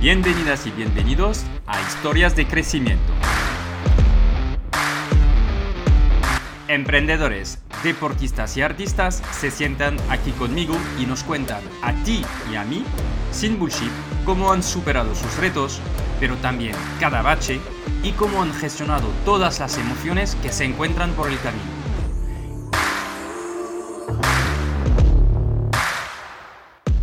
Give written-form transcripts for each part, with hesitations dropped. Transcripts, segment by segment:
Bienvenidas y bienvenidos a Historias de Crecimiento. Emprendedores, deportistas y artistas se sientan aquí conmigo y nos cuentan a ti y a mí, sin bullshit, cómo han superado sus retos, pero también cada bache y cómo han gestionado todas las emociones que se encuentran por el camino.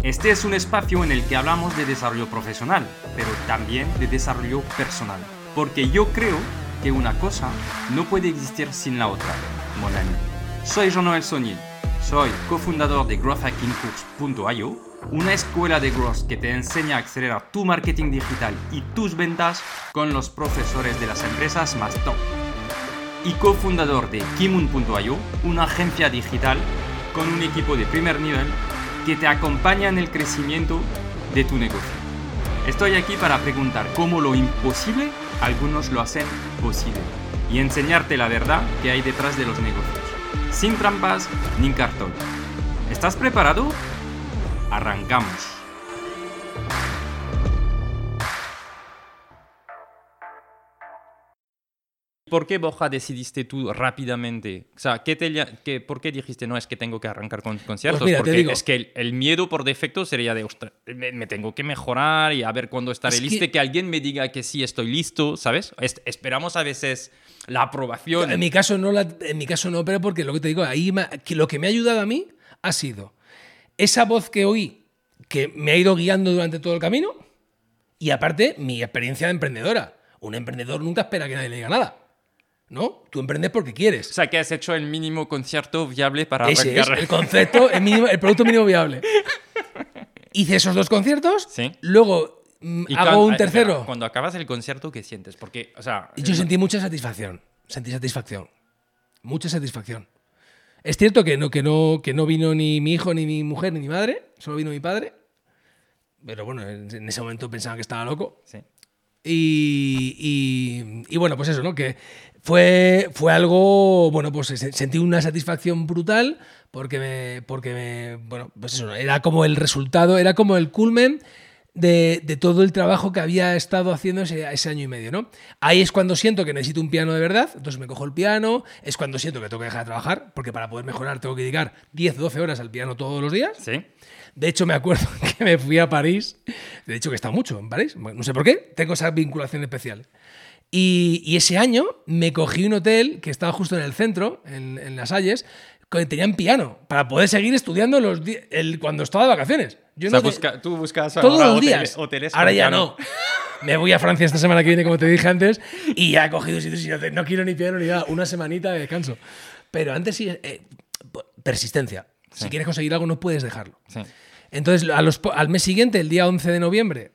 Este es un espacio en el que hablamos de desarrollo profesional, pero también de desarrollo personal, porque yo creo que una cosa no puede existir sin la otra, mon ami. Soy Jean Noel Saunier, soy cofundador de GrowthHackingCourse.io, una escuela de growth que te enseña a acelerar tu marketing digital y tus ventas con los profesores de las empresas más top. Y cofundador de Kimoon.io, una agencia digital con un equipo de primer nivel que te acompaña en el crecimiento de tu negocio. Estoy aquí para preguntar cómo lo imposible algunos lo hacen posible y enseñarte la verdad que hay detrás de los negocios, sin trampas ni cartón. ¿Estás preparado? ¡Arrancamos! ¿Por qué, Borja, decidiste tú rápidamente? O sea, ¿por qué dijiste, no, es que tengo que arrancar con conciertos? Pues mira, porque te digo, es que el miedo por defecto sería de, ostras, me tengo que mejorar y a ver cuándo estaré listo, que alguien me diga que sí, estoy listo, ¿sabes? Esperamos a veces la aprobación. En mi caso no, pero porque lo que te digo, que lo que me ha ayudado a mí ha sido esa voz que oí, que me ha ido guiando durante todo el camino, y aparte, mi experiencia de emprendedora. Un emprendedor nunca espera que nadie le diga nada, ¿no? Tú emprendes porque quieres. O sea, que has hecho el mínimo concierto viable para... Ese es el concepto, el producto mínimo viable. Hice esos dos conciertos, ¿sí? Luego hago un tercero. Espera, cuando acabas el concierto, ¿qué sientes? Porque, o sea... Yo sentí mucha satisfacción. Mucha satisfacción. Es cierto que no vino ni mi hijo, ni mi mujer, ni mi madre. Solo vino mi padre. Pero bueno, en ese momento pensaba que estaba loco. Sí. Y bueno, pues eso, ¿no? Que fue algo, bueno, pues sentí una satisfacción brutal porque bueno, pues eso, ¿no? Era como el resultado, era como el culmen de todo el trabajo que había estado haciendo ese año y medio, ¿no? Ahí es cuando siento que necesito un piano de verdad, entonces me cojo el piano, es cuando siento que tengo que dejar de trabajar, porque para poder mejorar tengo que dedicar 10-12 horas al piano todos los días. Sí. De hecho, me acuerdo que me fui a París. De hecho, que he estado mucho en París. No sé por qué. Tengo esa vinculación especial. Y ese año me cogí un hotel que estaba justo en el centro, en Las Salles, que tenían piano para poder seguir estudiando cuando estaba de vacaciones. Tú buscabas todos los días. Hoteles ahora ya piano. No. Me voy a Francia esta semana que viene, como te dije antes, y ya he cogido sitios y no quiero ni piano ni nada. Una semanita de descanso. Pero antes sí, persistencia. Sí. Si quieres conseguir algo, no puedes dejarlo. Sí. Entonces, al mes siguiente, el día 11 de noviembre,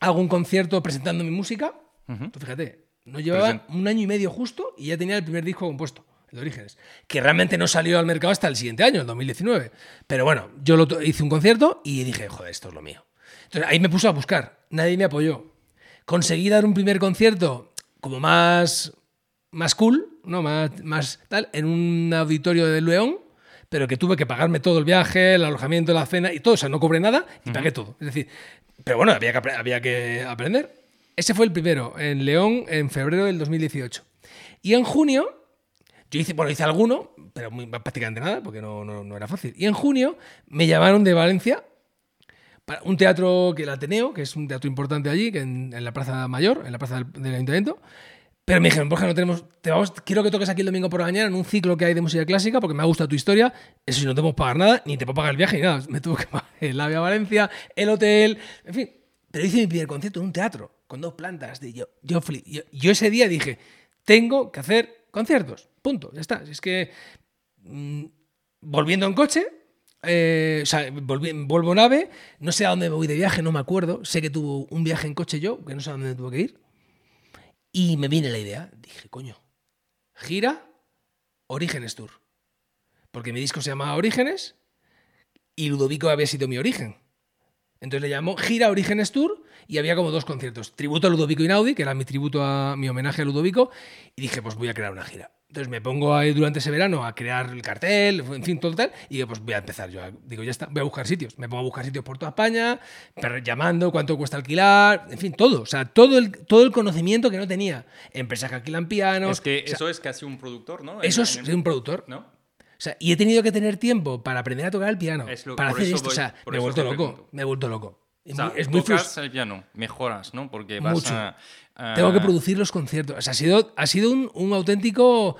hago un concierto presentando mi música. Uh-huh. Tú fíjate, no llevaba un año y medio justo y ya tenía el primer disco compuesto, el de Orígenes, que realmente no salió al mercado hasta el siguiente año, el 2019. Pero bueno, yo hice un concierto y dije, joder, esto es lo mío. Entonces, ahí me puse a buscar. Nadie me apoyó. Conseguí dar un primer concierto como más cool, ¿no? Más tal, en un auditorio de León, pero que tuve que pagarme todo el viaje, el alojamiento, la cena y todo. O sea, no cobré nada y pagué todo. Es decir, pero bueno, había que aprender. Ese fue el primero, en León, en febrero del 2018. Y en junio, yo hice alguno, pero prácticamente nada, porque no era fácil. Y en junio me llamaron de Valencia, para un teatro que el Ateneo, que es un teatro importante allí, que en la Plaza Mayor, en la Plaza del Ayuntamiento. Pero me dijeron, Borja, quiero que toques aquí el domingo por la mañana en un ciclo que hay de música clásica porque me ha gustado tu historia. Eso sí, no te podemos pagar nada, ni te puedo pagar el viaje ni nada. Me tuvo que pagar el AVE a Valencia, el hotel, en fin. Pero hice mi primer concierto en un teatro con dos plantas. Yo ese día dije, tengo que hacer conciertos, punto, ya está. Es que volviendo en coche, vuelvo en AVE, no sé a dónde me voy de viaje, no me acuerdo. Sé que tuve un viaje en coche yo, que no sé a dónde me tuve que ir. Y me viene la idea, dije, coño, Gira Orígenes Tour. Porque mi disco se llamaba Orígenes y Ludovico había sido mi origen. Entonces le llamó Gira Orígenes Tour y había como dos conciertos. Tributo a Ludovico Einaudi, que era mi tributo, a mi homenaje a Ludovico, y dije, pues voy a crear una gira. Entonces me pongo ahí durante ese verano a crear el cartel, en fin, todo tal, y pues voy a empezar. Yo digo, ya está, voy a buscar sitios. Me pongo a buscar sitios por toda España, pero llamando, cuánto cuesta alquilar, en fin, todo. O sea, todo el conocimiento que no tenía. Empresas que alquilan pianos... Es que eso es casi un productor, ¿no? Eso es un productor, ¿no? O sea, y he tenido que tener tiempo para aprender a tocar el piano, para hacer esto. O sea, me he vuelto loco, O sea, es muy tocas el piano, mejoras, ¿no? Porque vas mucho. Tengo que producir los conciertos. O sea, ha sido un auténtico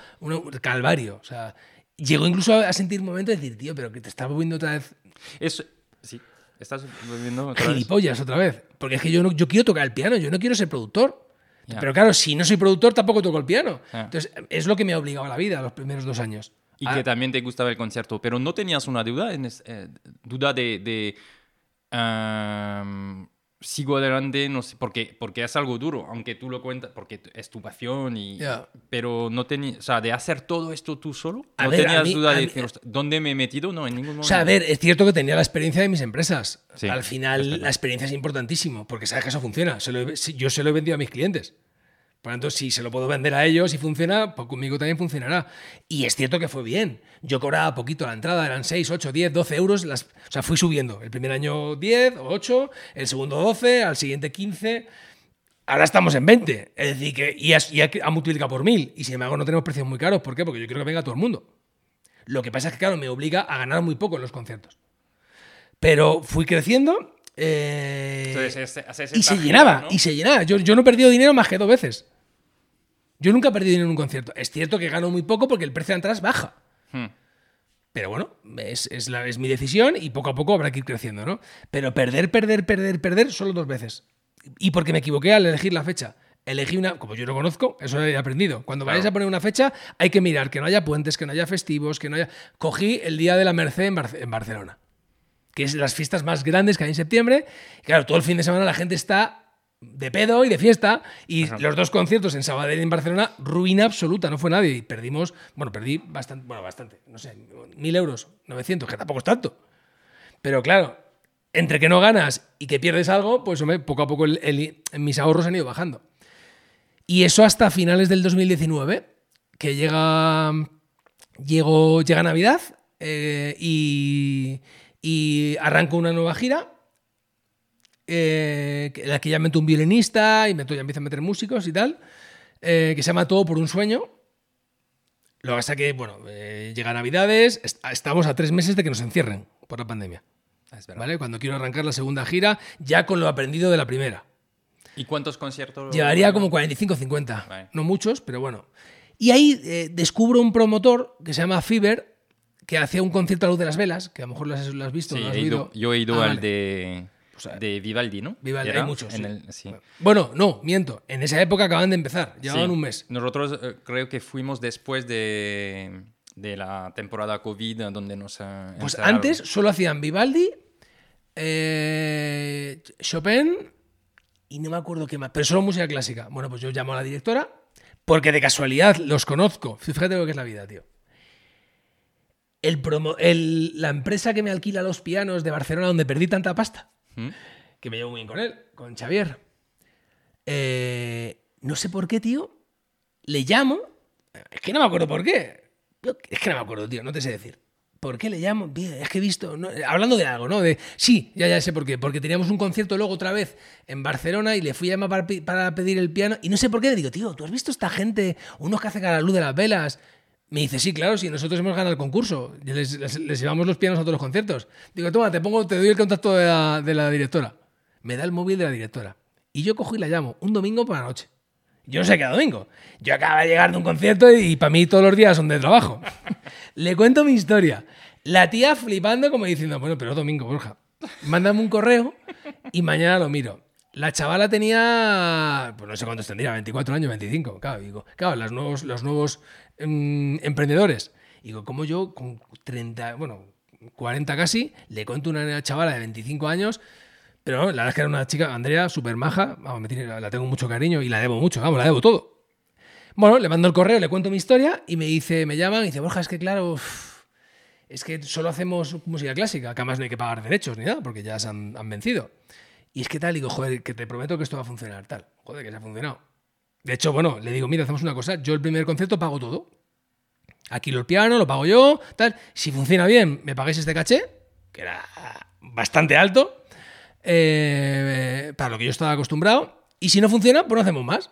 calvario. O sea, llegó incluso a sentir momentos de decir, tío, pero que te estás volviendo otra vez... Eso, sí, estás volviendo otra vez. Gilipollas otra vez. Porque es que yo quiero tocar el piano, yo no quiero ser productor. Yeah. Pero claro, si no soy productor, tampoco toco el piano. Yeah. Entonces, es lo que me ha obligado a la vida los primeros 2 años. Y que también te gustaba el concierto, pero no tenías una duda, sigo adelante, no sé, porque es algo duro, aunque tú lo cuentas, porque es tu pasión, y, yeah. Pero no tenías, o sea, de hacer todo esto tú solo, no tenías duda de decir, ¿dónde me he metido? No, en ningún momento. O sea, a ver, es cierto que tenía la experiencia de mis empresas. Sí, al final, la experiencia es importantísimo, porque sabes que eso funciona. Yo se lo he vendido a mis clientes. Por lo tanto, si se lo puedo vender a ellos y funciona, pues conmigo también funcionará. Y es cierto que fue bien. Yo cobraba poquito la entrada, eran 6, 8, 10, 12 euros. O sea, fui subiendo. El primer año 10 o 8, el segundo 12, al siguiente 15. Ahora estamos en 20. Es decir, que ya ha multiplicado por 1000. Y sin embargo, no tenemos precios muy caros. ¿Por qué? Porque yo quiero que venga todo el mundo. Lo que pasa es que, claro, me obliga a ganar muy poco en los conciertos. Pero fui creciendo... Entonces, se llenaba. Yo no he perdido dinero más que 2 veces. Yo nunca he perdido dinero en un concierto. Es cierto que gano muy poco porque el precio de entradas baja. Pero bueno, es mi decisión y poco a poco habrá que ir creciendo, ¿no? Pero perder solo 2 veces. Y porque me equivoqué al elegir la fecha. Elegí una, como yo no conozco, eso he aprendido. Cuando vayáis a poner una fecha, hay que mirar que no haya puentes, que no haya festivos, que no haya... Cogí el Día de la Merced en Barcelona, que es las fiestas más grandes que hay en septiembre. Y claro, todo el fin de semana la gente está de pedo y de fiesta, y los 2 conciertos en Sabadell y en Barcelona, ruina absoluta, no fue nadie. Y perdí bastante, no sé, 1.000 euros, 900, que tampoco es tanto. Pero claro, entre que no ganas y que pierdes algo, pues hombre, poco a poco mis ahorros han ido bajando. Y eso hasta finales del 2019, que llega Navidad y arranco una nueva gira, en la que ya meto un violinista y ya empiezo a meter músicos y tal, que se llama Todo por un Sueño. Lo que pasa que, bueno, llega Navidades, estamos a 3 meses de que nos encierren por la pandemia. ¿Vale? Cuando quiero arrancar la segunda gira, ya con lo aprendido de la primera. ¿Y cuántos conciertos? Llevaría como 45 o 50. Vale. No muchos, pero bueno. Y ahí descubro un promotor que se llama Fever, que hacía un concierto a la luz de las velas, que a lo mejor lo has visto. Sí, yo he ido al de Vivaldi, ¿no? Vivaldi, hay muchos. Sí. Sí. Bueno, no, miento. En esa época acaban de empezar, llevaban un mes. Nosotros creo que fuimos después de la temporada COVID, donde nos... Pues antes solo hacían Vivaldi, Chopin y no me acuerdo qué más, pero solo música clásica. Bueno, pues yo llamo a la directora, porque de casualidad los conozco. Fíjate lo que es la vida, tío. La empresa que me alquila los pianos de Barcelona, donde perdí tanta pasta, que me llevo muy bien con él, con Xavier. No sé por qué, tío. Le llamo. Es que no me acuerdo por qué. No te sé decir. ¿Por qué le llamo? Es que he visto... No, hablando de algo, ¿no? Sí, ya sé por qué. Porque teníamos un concierto luego otra vez en Barcelona y le fui a llamar para pedir el piano. Y no sé por qué le digo, tío, ¿tú has visto esta gente? Unos que hacen a la luz de las velas... Me dice, sí, claro, sí, nosotros hemos ganado el concurso. Les llevamos los pianos a todos los conciertos. Digo, toma, te doy el contacto de la directora. Me da el móvil de la directora. Y yo cojo y la llamo un domingo por la noche. Yo no sé qué domingo. Yo acabo de llegar de un concierto y para mí todos los días son de trabajo. Le cuento mi historia. La tía flipando como diciendo, bueno, pero es domingo, Borja. Mándame un correo y mañana lo miro. La chavala tenía, pues no sé cuántos tendría, 24 años, 25. Claro, digo, los nuevos emprendedores. Digo, como yo, con 30, bueno, 40 casi, le cuento a una chavala de 25 años, pero no, la verdad es que era una chica, Andrea, súper maja, vamos, la tengo mucho cariño y la debo mucho, vamos, la debo todo. Bueno, le mando el correo, le cuento mi historia y me llaman y dice, Borja, es que claro, es que solo hacemos música clásica, que además no hay que pagar derechos ni nada, porque ya se han vencido. Y es que tal, digo, joder, que te prometo que esto va a funcionar, tal. Joder, que se ha funcionado. De hecho, bueno, le digo, mira, hacemos una cosa, yo el primer concierto pago todo. Aquí los pianos, lo pago yo, tal. Si funciona bien, me pagáis este caché, que era bastante alto, para lo que yo estaba acostumbrado. Y si no funciona, pues no hacemos más.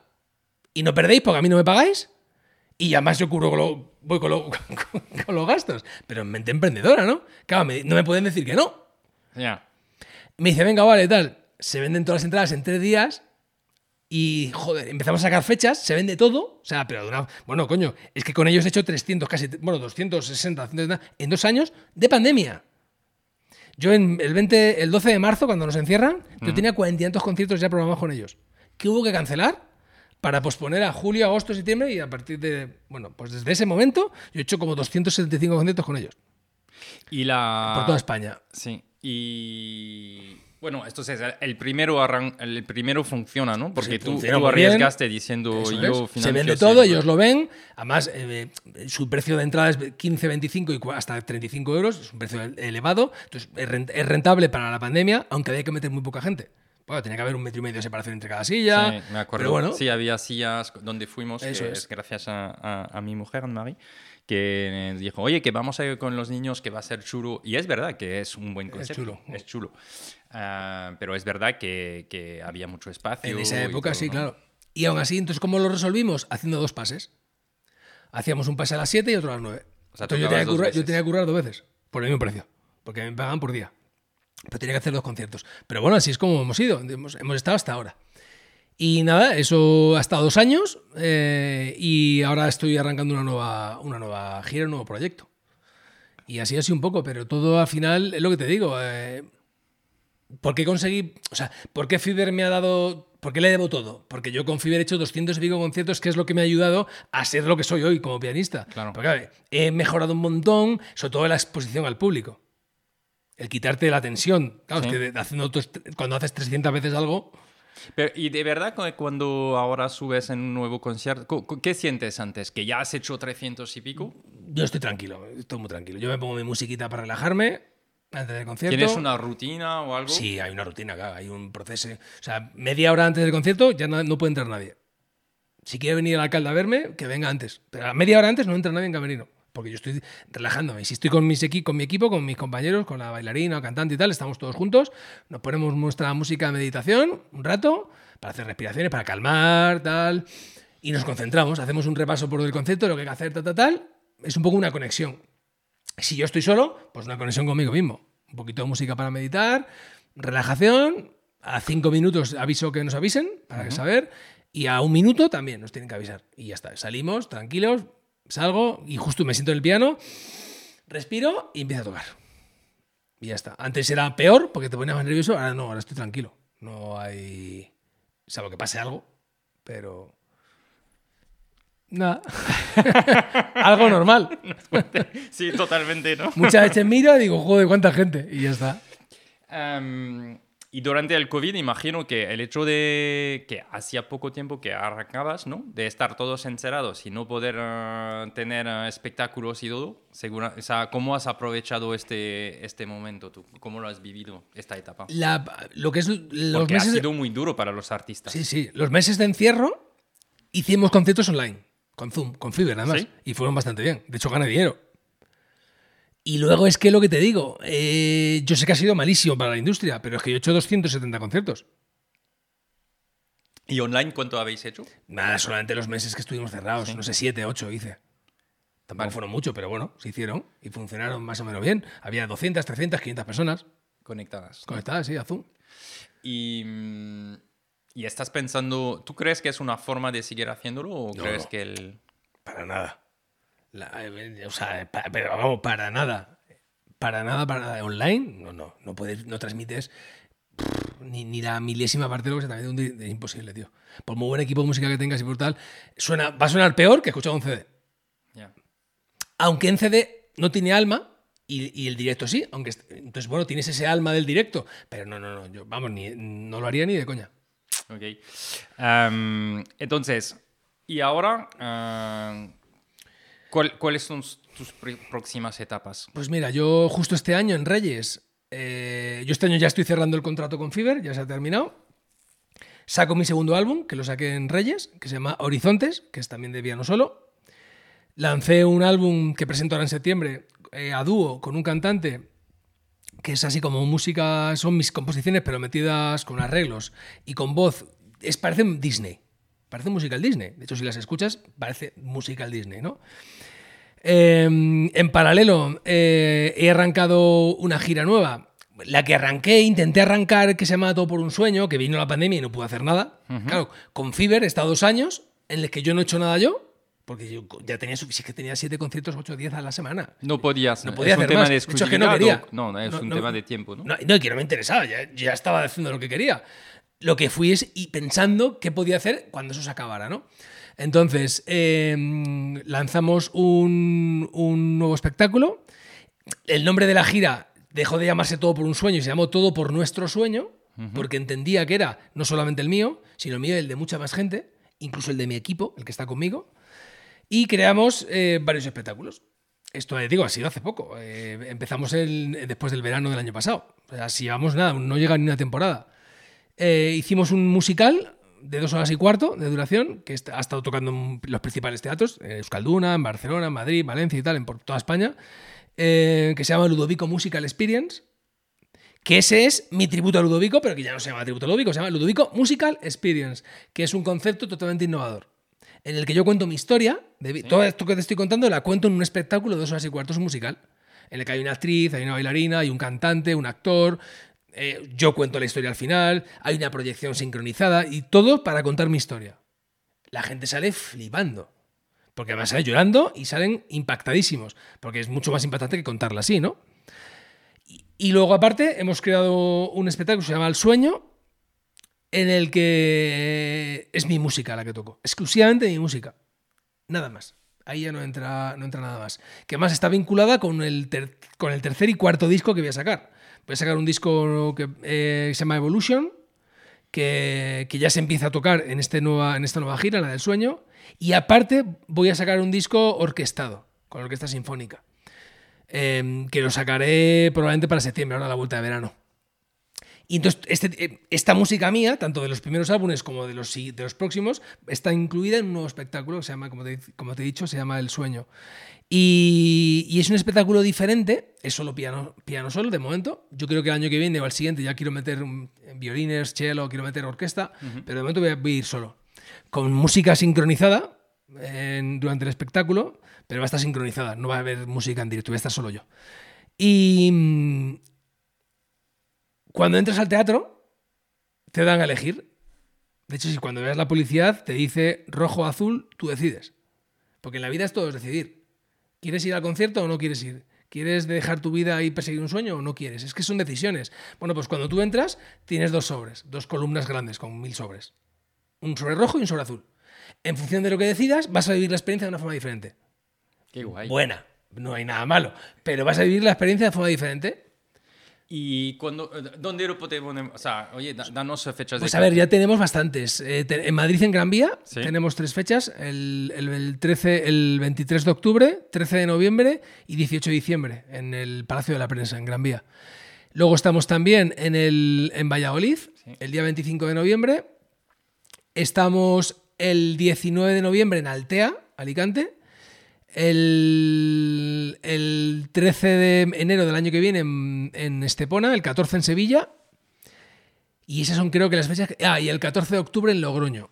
Y no perdéis, porque a mí no me pagáis. Y además yo cubro voy con los gastos. Pero en mente emprendedora, ¿no? Claro, no me pueden decir que no. Yeah. Me dice, venga, vale, tal. Se venden todas las entradas en 3 días. Y, joder, empezamos a sacar fechas, se vende todo. O sea, pero de una... Bueno, coño, es que con ellos he hecho 300, casi... Bueno, 260, 270, en 2 años de pandemia. Yo en el 12 de marzo, cuando nos encierran, yo tenía 40 y tantos conciertos ya programados con ellos. ¿Qué hubo que cancelar? Para posponer a julio, agosto, septiembre, y a partir de... Bueno, pues desde ese momento yo he hecho como 275 conciertos con ellos. Y la... Por toda España. Sí. Y... Bueno, entonces el primero funciona, ¿no? Porque sí, tú arriesgaste bien, diciendo eso yo es. Se vende todo, ellos lo ven. Además, su precio de entrada es 15, 25 y hasta 35 euros. Es un precio elevado. Entonces, es rentable para la pandemia, aunque había que meter muy poca gente. Bueno, tenía que haber 1,5 metros de separación entre cada silla. Sí, me acuerdo. Pero bueno, sí, había sillas donde fuimos, es gracias a mi mujer, Marí, que dijo, oye, que vamos a ir con los niños, que va a ser chulo. Y es verdad que es un buen concepto. Es chulo. Pero es verdad que había mucho espacio. En esa época, todo, sí, ¿no? Claro. Y aún así, entonces, ¿cómo lo resolvimos? Haciendo 2 pases. Hacíamos un pase a las 7 y otro a las 9. O sea, entonces, yo tenía que currar 2 veces, por el mismo precio, porque me pagaban por día. Pero tenía que hacer 2 conciertos. Pero bueno, así es como hemos ido. Hemos estado hasta ahora. Y nada, eso ha estado 2 años. Y ahora estoy arrancando una nueva gira, un nuevo proyecto. Y así ha sido un poco, pero todo al final es lo que te digo. ¿Por qué conseguí? O sea, ¿por qué Fever me ha dado? ¿Por qué le debo todo? Porque yo con Fever he hecho 200 y pico conciertos, que es lo que me ha ayudado a ser lo que soy hoy como pianista. Claro. Porque a ver, he mejorado un montón, sobre todo en la exposición al público. El quitarte la tensión. Claro, sí. Es que cuando haces 300 veces algo... Pero, y de verdad, cuando ahora subes en un nuevo concierto, ¿qué sientes antes? ¿Que ya has hecho 300 y pico? Yo estoy muy tranquilo. Yo me pongo mi musiquita para relajarme antes del concierto. ¿Tienes una rutina o algo? Sí, hay una rutina, claro. Hay un proceso. O sea, media hora antes del concierto ya no puede entrar nadie. Si quiere venir el alcalde a verme, que venga antes. Pero a media hora antes no entra nadie en camerino. Porque yo estoy relajándome. Y si estoy con mi equipo, con mis compañeros, con la bailarina o cantante y tal, estamos todos juntos, nos ponemos nuestra música de meditación un rato para hacer respiraciones, para calmar, tal, y nos concentramos, hacemos un repaso por el concepto, lo que hay que hacer, tal. Es un poco una conexión. Si yo estoy solo, pues una conexión conmigo mismo. Un poquito de música para meditar, relajación, a 5 minutos aviso que nos avisen, para que saber, y a 1 minuto también nos tienen que avisar. Y ya está, salimos tranquilos, salgo y justo me siento en el piano, respiro y empiezo a tocar. Y ya está. Antes era peor porque te ponías más nervioso, ahora no, ahora estoy tranquilo. No hay... Salvo que pase algo, pero... Nada. Algo normal. Sí, totalmente, ¿no? Muchas veces miro y digo, joder, cuánta gente. Y ya está. Y durante el COVID, imagino que el hecho de que hacía poco tiempo que arrancabas, ¿no? De estar todos encerrados y no poder tener espectáculos y todo. O sea, ¿cómo has aprovechado este momento tú? ¿Cómo lo has vivido, esta etapa? Porque meses ha sido muy duro para los artistas. Sí. Los meses de encierro hicimos conciertos online, con Zoom, con Fever, nada más. ¿Sí? Y fueron bastante bien. De hecho, gané dinero. Y luego es que lo que te digo, yo sé que ha sido malísimo para la industria, pero es que yo he hecho 270 conciertos. ¿Y online cuánto habéis hecho? Nada, solamente los meses que estuvimos cerrados. Sí. No sé, 7, 8 hice. Tampoco fueron mucho, pero bueno, se hicieron y funcionaron más o menos bien. Había 200, 300, 500 personas. Conectadas, sí, a Zoom. ¿Y estás pensando, tú crees que es una forma de seguir haciéndolo o no, crees que el...? Para nada. Pero vamos, para nada online no puedes, no transmites ni la milésima parte de lo que se transmite. Es imposible, tío, por muy buen equipo de música que tengas y por tal, va a sonar peor que escuchar un CD. Yeah. Aunque en CD no tiene alma y el directo sí, aunque entonces bueno, tienes ese alma del directo, pero no yo, vamos, no lo haría ni de coña. Okay. Entonces, y ahora ¿Cuáles son tus próximas etapas? Pues mira, yo justo este año en Reyes, yo este año ya estoy cerrando el contrato con Fever, ya se ha terminado. Saco mi segundo álbum, que lo saqué en Reyes, que se llama Horizontes, que es también de piano solo. Lancé un álbum que presento ahora en septiembre, a dúo, con un cantante, que es así como música, son mis composiciones, pero metidas con arreglos y con voz. Parece Disney, parece musical Disney. De hecho, si las escuchas, parece musical Disney, ¿no? En paralelo, he arrancado una gira nueva. La que intenté arrancar, que se llama Todo por un sueño, que vino la pandemia y no pude hacer nada. Uh-huh. Claro, con Fever he estado 2 años en los que yo no he hecho nada yo, porque yo ya tenía, si es que tenía 7 conciertos, 8 o 10 a la semana. No podía hacer más. Es un tema de exclusividad. No, es un tema de tiempo, ¿no? No, que no me interesaba, ya estaba haciendo lo que quería. Lo que fui es pensando qué podía hacer cuando eso se acabara, ¿no? Entonces, lanzamos un nuevo espectáculo. El nombre de la gira dejó de llamarse Todo por un sueño y se llamó Todo por nuestro sueño, uh-huh, porque entendía que era no solamente el mío, sino el mío y el de mucha más gente, incluso el de mi equipo, el que está conmigo, y creamos varios espectáculos. Esto, digo, ha sido hace poco. Empezamos después del verano del año pasado. O sea, si llevamos nada, no llega ni una temporada. Hicimos un musical de 2 horas y cuarto de duración, que ha estado tocando en los principales teatros, en Euskalduna, en Barcelona, en Madrid, Valencia y tal, por toda España. Que se llama Ludovico Musical Experience, que ese es mi tributo a Ludovico, pero que ya no se llama tributo a Ludovico, se llama Ludovico Musical Experience, que es un concepto totalmente innovador, en el que yo cuento mi historia, todo esto que te estoy contando la cuento en un espectáculo de 2 horas y cuarto, es un musical, en el que hay una actriz, hay una bailarina, hay un cantante, un actor, yo cuento la historia al final, hay una proyección sincronizada, y todo para contar mi historia. La gente sale flipando, porque además salen llorando y salen impactadísimos, porque es mucho más impactante que contarla así, ¿no? Y luego, aparte, hemos creado un espectáculo que se llama El Sueño, en el que es mi música la que toco, exclusivamente mi música, nada más. Ahí ya no entra nada más. Que además está vinculada con el tercer y cuarto disco que voy a sacar. Voy a sacar un disco que se llama Evolution, que ya se empieza a tocar en esta nueva gira, la del Sueño. Y aparte voy a sacar un disco orquestado, con orquesta sinfónica, que lo sacaré probablemente para septiembre, ahora a la vuelta de verano. Y entonces esta música mía, tanto de los primeros álbumes como de los próximos, está incluida en un nuevo espectáculo que se llama, como te he dicho, se llama El Sueño. Y es un espectáculo diferente, es solo piano solo de momento. Yo creo que el año que viene o al siguiente ya quiero meter violines, cello, quiero meter orquesta, uh-huh, pero de momento voy a ir solo. Con música sincronizada durante el espectáculo, pero va a estar sincronizada, no va a haber música en directo, voy a estar solo yo. Y cuando entras al teatro, te dan a elegir. De hecho, si cuando veas la publicidad te dice rojo o azul, tú decides. Porque en la vida es todo, es decidir. ¿Quieres ir al concierto o no quieres ir? ¿Quieres dejar tu vida y perseguir un sueño o no quieres? Es que son decisiones. Bueno, pues cuando tú entras, tienes 2 sobres, 2 columnas grandes con 1000 sobres. Un sobre rojo y un sobre azul. En función de lo que decidas, vas a vivir la experiencia de una forma diferente. Qué guay. Buena, no hay nada malo, pero vas a vivir la experiencia de forma diferente. ¿Y dónde lo podemos...? O sea, oye, danos fechas. Pues a ver, ya tenemos bastantes. En Madrid, en Gran Vía, ¿sí? Tenemos 3 fechas. El 23 de octubre, 13 de noviembre y 18 de diciembre, en el Palacio de la Prensa, en Gran Vía. Luego estamos también en Valladolid, sí, el día 25 de noviembre. Estamos el 19 de noviembre en Altea, Alicante. El 13 de enero del año que viene en Estepona. El 14 en Sevilla. Y esas son, creo que, las fechas. Y el 14 de octubre en Logroño.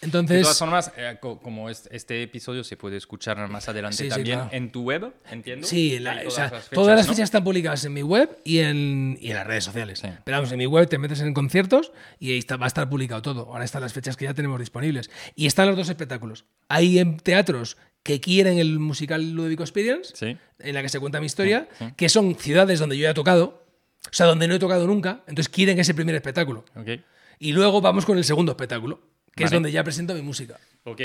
Entonces, de todas formas, como este episodio se puede escuchar más adelante, sí, también, sí, claro, en tu web, entiendo. Sí, todas las fechas, ¿no?, están publicadas en mi web y en las redes sociales. Sí. Pero vamos, en mi web te metes en conciertos y ahí va a estar publicado todo. Ahora están las fechas que ya tenemos disponibles. Y están los 2 espectáculos. Hay en teatros que quieren el musical Ludovico Experience, sí, en la que se cuenta mi historia, sí, sí, que son ciudades donde yo ya he tocado, o sea, donde no he tocado nunca, entonces quieren ese primer espectáculo. Okay. Y luego vamos con el segundo espectáculo, que es donde ya presento mi música. Ok,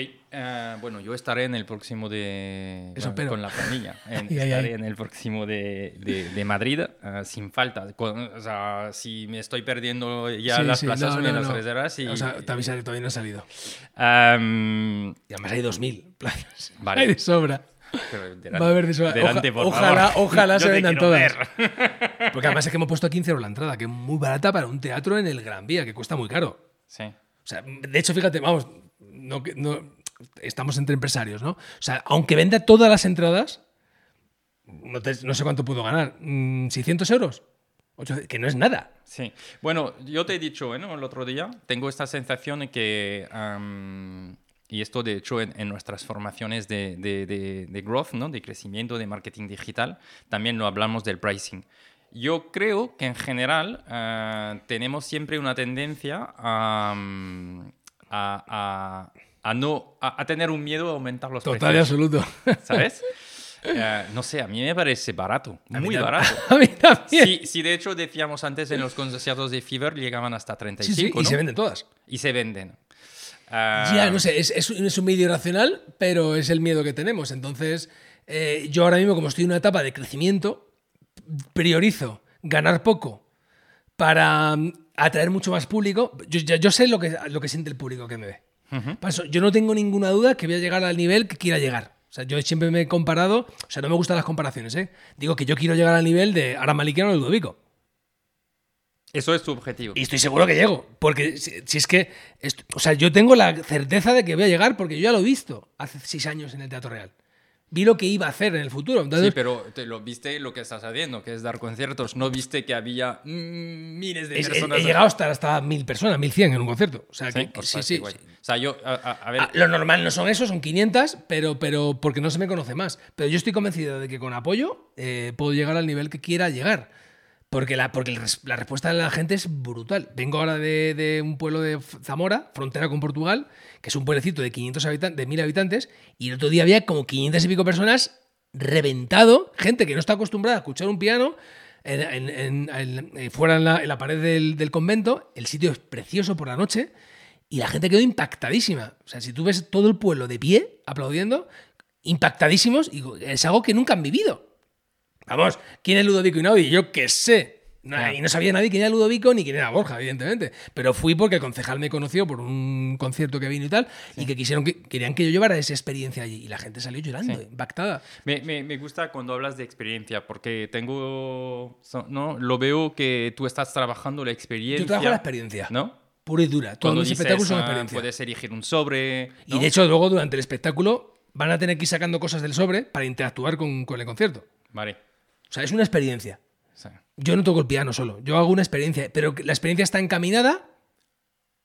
bueno, yo estaré en el próximo de... Eso espero. Con la familia. Estaré en el próximo de Madrid, sin falta. O sea, si me estoy perdiendo ya las plazas o las reservas... Y, o sea, te avisaré, todavía no ha salido. Y además hay 2.000 plazas. Vale. Hay de sobra. Va a haber de sobra. Delante, por ojalá, favor. Ojalá se vendan todas. Ver. Porque además es que hemos puesto a 15 € la entrada, que es muy barata para un teatro en el Gran Vía, que cuesta muy caro. Sí. O sea, de hecho, fíjate, vamos... No, estamos entre empresarios, ¿no? O sea, aunque venda todas las entradas, no sé cuánto pudo ganar. ¿600 €? Que no es nada. Sí. Bueno, yo te he dicho, ¿no? El otro día, tengo esta sensación de que... y esto, de hecho, en nuestras formaciones de growth, ¿no? De crecimiento, de marketing digital, también lo hablamos del pricing. Yo creo que, en general, tenemos siempre una tendencia a tener un miedo a aumentar los precios. Total y absoluto. ¿Sabes? No sé, a mí me parece barato. Muy barato. A mí también. Sí, de hecho, decíamos antes, en los conciertos de Fever llegaban hasta 35. Sí, ¿no? Y se venden todas. Y se venden. Ya, no sé, es un medio irracional, pero es el miedo que tenemos. Entonces, yo ahora mismo, como estoy en una etapa de crecimiento, priorizo ganar poco para... atraer mucho más público. Yo sé lo que siente el público que me ve. Uh-huh. Por eso, yo no tengo ninguna duda que voy a llegar al nivel que quiera llegar. O sea, yo siempre me he comparado... O sea, no me gustan las comparaciones, ¿eh? Digo que yo quiero llegar al nivel de Ara Malikian o Ludovico. Eso es tu objetivo. Y estoy seguro que llego. Porque si es que... O sea, yo tengo la certeza de que voy a llegar porque yo ya lo he visto hace 6 años en el Teatro Real. Vi lo que iba a hacer en el futuro. Entonces, sí, pero te lo viste lo que estás haciendo, que es dar conciertos. No viste que había miles de personas. He llegado hasta 1.000 personas, 1.100 en un concierto. O sea, sí. O sea, yo, a ver. Lo normal no son eso, son 500, pero porque no se me conoce más. Pero yo estoy convencido de que con apoyo puedo llegar al nivel que quiera llegar. Porque la respuesta de la gente es brutal. Vengo ahora de un pueblo de Zamora, frontera con Portugal, que es un pueblecito de 1.000 habitantes, y el otro día había como 500 y pico personas reventado, gente que no está acostumbrada a escuchar un piano, fuera en la pared del convento. El sitio es precioso por la noche y la gente quedó impactadísima. O sea, si tú ves todo el pueblo de pie, aplaudiendo, impactadísimos, y es algo que nunca han vivido. Vamos, ¿quién es Ludovico Einaudi? Yo qué sé. No, y no sabía nadie quién era Ludovico ni quién era Borja, evidentemente. Pero fui porque el concejal me conoció por un concierto que vino y tal, sí. Y que querían que yo llevara esa experiencia allí. Y la gente salió llorando, sí. Impactada. Me gusta cuando hablas de experiencia, porque lo veo que tú estás trabajando la experiencia. Yo trabajo la experiencia. ¿No? Pura y dura. Todos mis espectáculos son experiencia. Puedes elegir un sobre, ¿no? Y de hecho, luego, durante el espectáculo, van a tener que ir sacando cosas del sobre para interactuar con el concierto. Vale. O sea, es una experiencia. Sí. Yo no toco el piano solo. Yo hago una experiencia. Pero la experiencia está encaminada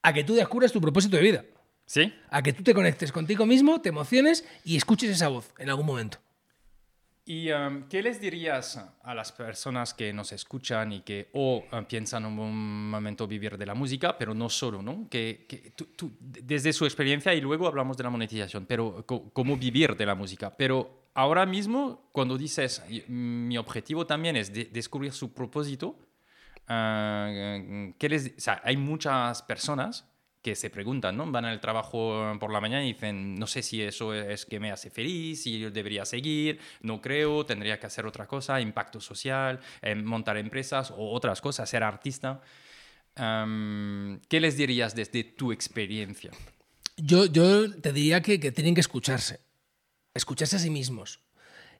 a que tú descubras tu propósito de vida. ¿Sí? A que tú te conectes contigo mismo, te emociones y escuches esa voz en algún momento. ¿Y qué les dirías a las personas que nos escuchan y que piensan en un momento vivir de la música, pero no solo, ¿no? Que tú, desde su experiencia, y luego hablamos de la monetización, pero cómo vivir de la música. Pero... ahora mismo, cuando dices, mi objetivo también es descubrir su propósito, o sea, hay muchas personas que se preguntan, ¿no? Van al trabajo por la mañana y dicen, no sé si eso es que me hace feliz, si yo debería seguir, no creo, tendría que hacer otra cosa, impacto social, montar empresas o otras cosas, ser artista. ¿Qué les dirías desde tu experiencia? Yo te diría que tienen que escucharse a sí mismos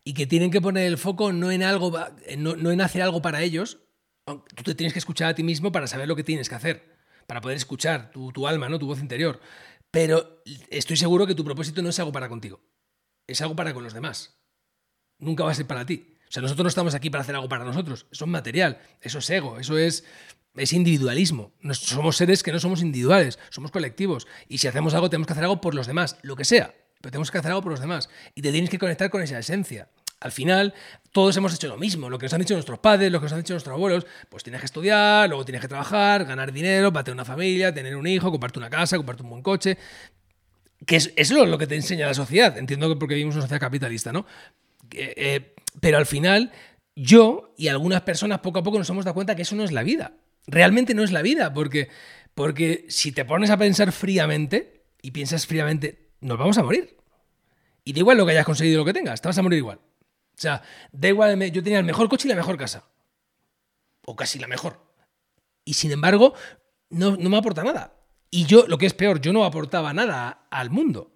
y que tienen que poner el foco no en algo, no en hacer algo para ellos. Tú te tienes que escuchar a ti mismo para saber lo que tienes que hacer, para poder escuchar tu alma, ¿no? Tu voz interior. Pero estoy seguro que tu propósito no es algo para contigo, es algo para con los demás. Nunca va a ser para ti. O sea, nosotros no estamos aquí para hacer algo para nosotros. Eso es material, eso es ego, eso es individualismo. Somos seres que no somos individuales, somos colectivos. Y si hacemos algo, tenemos que hacer algo por los demás, lo que sea. Pero tenemos que hacer algo por los demás. Y te tienes que conectar con esa esencia. Al final, todos hemos hecho lo mismo. Lo que nos han dicho nuestros padres, lo que nos han dicho nuestros abuelos. Pues tienes que estudiar, luego tienes que trabajar, ganar dinero, mantener una familia, tener un hijo, comprarte una casa, comprarte un buen coche. Que es lo que te enseña la sociedad. Entiendo que porque vivimos en una sociedad capitalista, ¿no? Pero al final, yo y algunas personas poco a poco nos hemos dado cuenta que eso no es la vida. Realmente no es la vida. Porque si te pones a pensar fríamente... y piensas fríamente, nos vamos a morir. Y da igual lo que hayas conseguido, lo que tengas, te vas a morir igual. O sea, da igual, yo tenía el mejor coche y la mejor casa. O casi la mejor. Y sin embargo, no me aporta nada. Y yo, lo que es peor, yo no aportaba nada al mundo.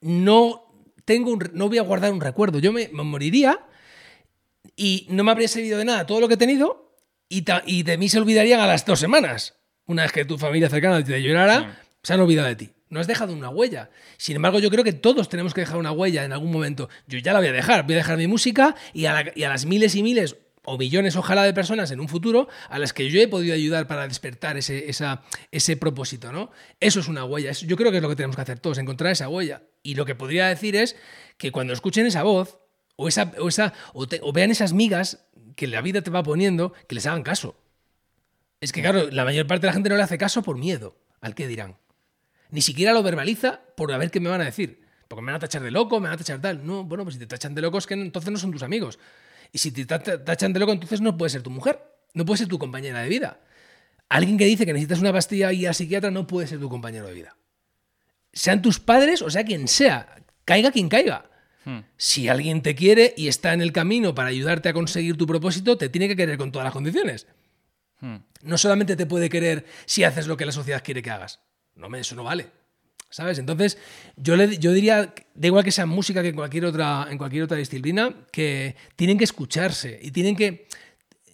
No voy a guardar un recuerdo. Yo me moriría y no me habría servido de nada todo lo que he tenido y de mí se olvidarían a las 2 semanas. Una vez que tu familia cercana te llorara, se han olvidado de ti. No has dejado una huella. Sin embargo, yo creo que todos tenemos que dejar una huella en algún momento. Yo ya la voy a dejar mi música y a las miles y miles o millones, ojalá, de personas en un futuro a las que yo he podido ayudar para despertar ese propósito, ¿no? Eso es una huella. Yo creo que es lo que tenemos que hacer todos, encontrar esa huella. Y lo que podría decir es que cuando escuchen esa voz o vean esas migas que la vida te va poniendo, que les hagan caso. Es que, claro, la mayor parte de la gente no le hace caso por miedo al que dirán. Ni siquiera lo verbaliza por a ver qué me van a decir. Porque me van a tachar de loco, me van a tachar tal. No, bueno, pues si te tachan de loco es que entonces no son tus amigos. Y si te tachan de loco, entonces no puede ser tu mujer. No puede ser tu compañera de vida. Alguien que dice que necesitas una pastilla y a psiquiatra no puede ser tu compañero de vida. Sean tus padres o sea quien sea. Caiga quien caiga. Si alguien te quiere y está en el camino para ayudarte a conseguir tu propósito, te tiene que querer con todas las condiciones. No solamente te puede querer si haces lo que la sociedad quiere que hagas. No, eso no vale, ¿sabes? Entonces, yo diría, da igual que sea música que en cualquier otra disciplina, que tienen que escucharse y tienen que...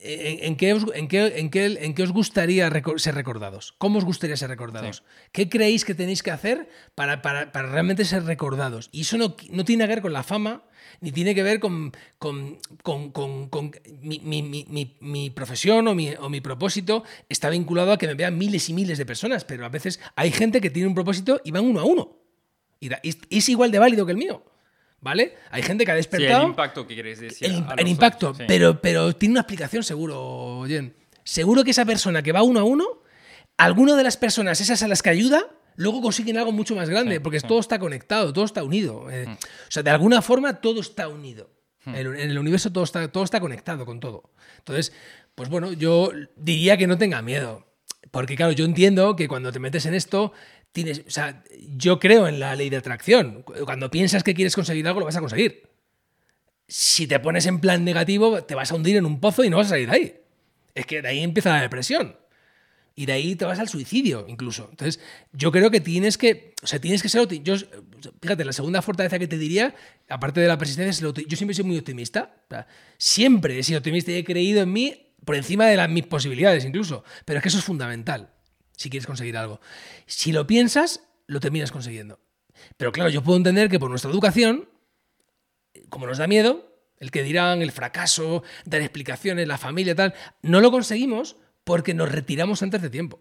¿En qué os gustaría ser recordados? ¿Cómo os gustaría ser recordados? Sí. ¿Qué creéis que tenéis que hacer para realmente ser recordados? Y eso no tiene que ver con la fama, ni tiene que ver con mi profesión o mi propósito. Está vinculado a que me vean miles y miles de personas, pero a veces hay gente que tiene un propósito y van uno a uno. Y es igual de válido que el mío. ¿Vale? Hay gente que ha despertado. Sí, el impacto que quieres decir. El impacto, sí. pero tiene una explicación seguro, Jen. Seguro que esa persona que va uno a uno, alguna de las personas esas a las que ayuda, luego consiguen algo mucho más grande, sí, porque sí. Todo está conectado, todo está unido. O sea, de alguna forma todo está unido. En el universo todo está conectado con todo. Entonces, pues bueno, yo diría que no tenga miedo. Porque claro, yo entiendo que cuando te metes en esto... O sea, yo creo en la ley de atracción. Cuando piensas que quieres conseguir algo, lo vas a conseguir. Si te pones en plan negativo, te vas a hundir en un pozo y no vas a salir de ahí. Es que de ahí empieza la depresión. Y de ahí te vas al suicidio, incluso. Entonces, yo creo que tienes que ser optimista. Fíjate, la segunda fortaleza que te diría, aparte de la persistencia, yo siempre he sido muy optimista. O sea, siempre he sido optimista y he creído en mí por encima de mis posibilidades, incluso. Pero es que eso es fundamental. Si quieres conseguir algo. Si lo piensas, lo terminas consiguiendo. Pero claro, yo puedo entender que por nuestra educación, como nos da miedo, el que dirán, el fracaso, dar explicaciones, la familia, tal, no lo conseguimos porque nos retiramos antes de tiempo.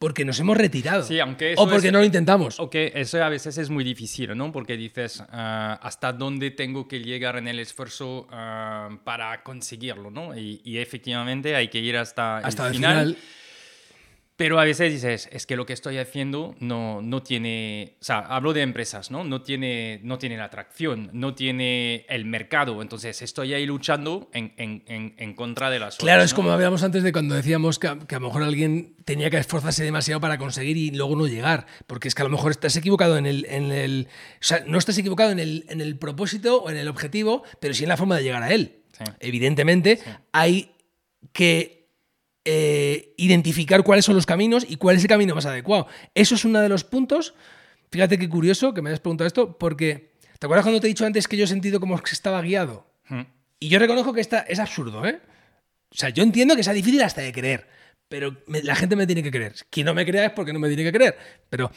Porque nos hemos retirado. Sí, aunque eso o porque no lo intentamos. Okay, eso a veces es muy difícil, ¿no? Porque dices, ¿hasta dónde tengo que llegar en el esfuerzo para conseguirlo, ¿no? Y efectivamente hay que ir hasta el final. Pero a veces dices, es que lo que estoy haciendo no tiene... O sea, hablo de empresas, ¿no? No tiene la atracción, no tiene el mercado. Entonces, estoy ahí luchando en contra de las... Claro, es como hablábamos antes de cuando decíamos que a lo mejor alguien tenía que esforzarse demasiado para conseguir y luego no llegar. Porque es que a lo mejor estás equivocado en el o sea, no estás equivocado en el propósito o en el objetivo, pero sí en la forma de llegar a él. Sí. Evidentemente, sí. Hay que... identificar cuáles son los caminos y cuál es el camino más adecuado. Eso es uno de los puntos. Fíjate qué curioso que me hayas preguntado esto, porque ¿te acuerdas cuando te he dicho antes que yo he sentido como que estaba guiado? Y yo reconozco que es absurdo, ¿eh? O sea, yo entiendo que sea difícil hasta de creer, pero la gente me tiene que creer. Quien no me crea es porque no me tiene que creer. Pero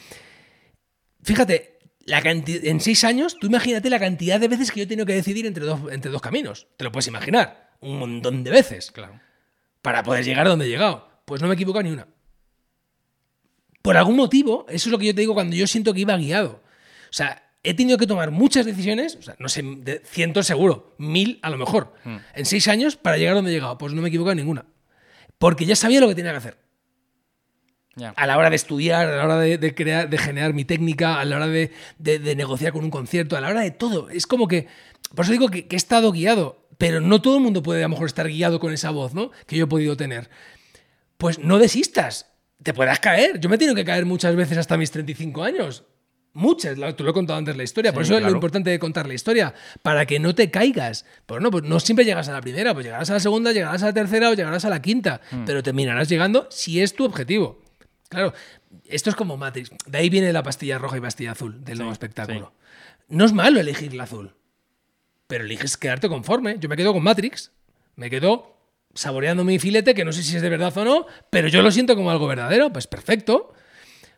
fíjate, en 6 años, tú imagínate la cantidad de veces que yo he tenido que decidir entre dos caminos. Te lo puedes imaginar. Un montón de veces. Claro. Para poder llegar a donde he llegado. Pues no me he equivocado ni una. Por algún motivo, eso es lo que yo te digo cuando yo siento que iba guiado. O sea, he tenido que tomar muchas decisiones, o sea, no sé, cientos seguro, 1000 a lo mejor, en 6 años para llegar a donde he llegado. Pues no me he equivocado ninguna. Porque ya sabía lo que tenía que hacer. Yeah. A la hora de estudiar, a la hora de crear, de generar mi técnica, a la hora de negociar con un concierto, a la hora de todo. Es como que... Por eso digo que he estado guiado. Pero no todo el mundo puede a lo mejor estar guiado con esa voz, ¿no? Que yo he podido tener. Pues no desistas. te podrás caer. Yo me he tenido que caer muchas veces hasta mis 35 años. Muchas, tú lo he contado antes la historia, por eso es lo importante de contar la historia, para que no te caigas. Pues no siempre llegas a la primera, pues llegarás a la segunda, llegarás a la tercera o llegarás a la quinta, pero terminarás llegando si es tu objetivo. Claro, esto es como Matrix. De ahí viene la pastilla roja y pastilla azul del nuevo espectáculo. Sí. No es malo elegir la azul, pero eliges quedarte conforme. Yo me quedo con Matrix, me quedo saboreando mi filete, que no sé si es de verdad o no, pero yo lo siento como algo verdadero, pues perfecto.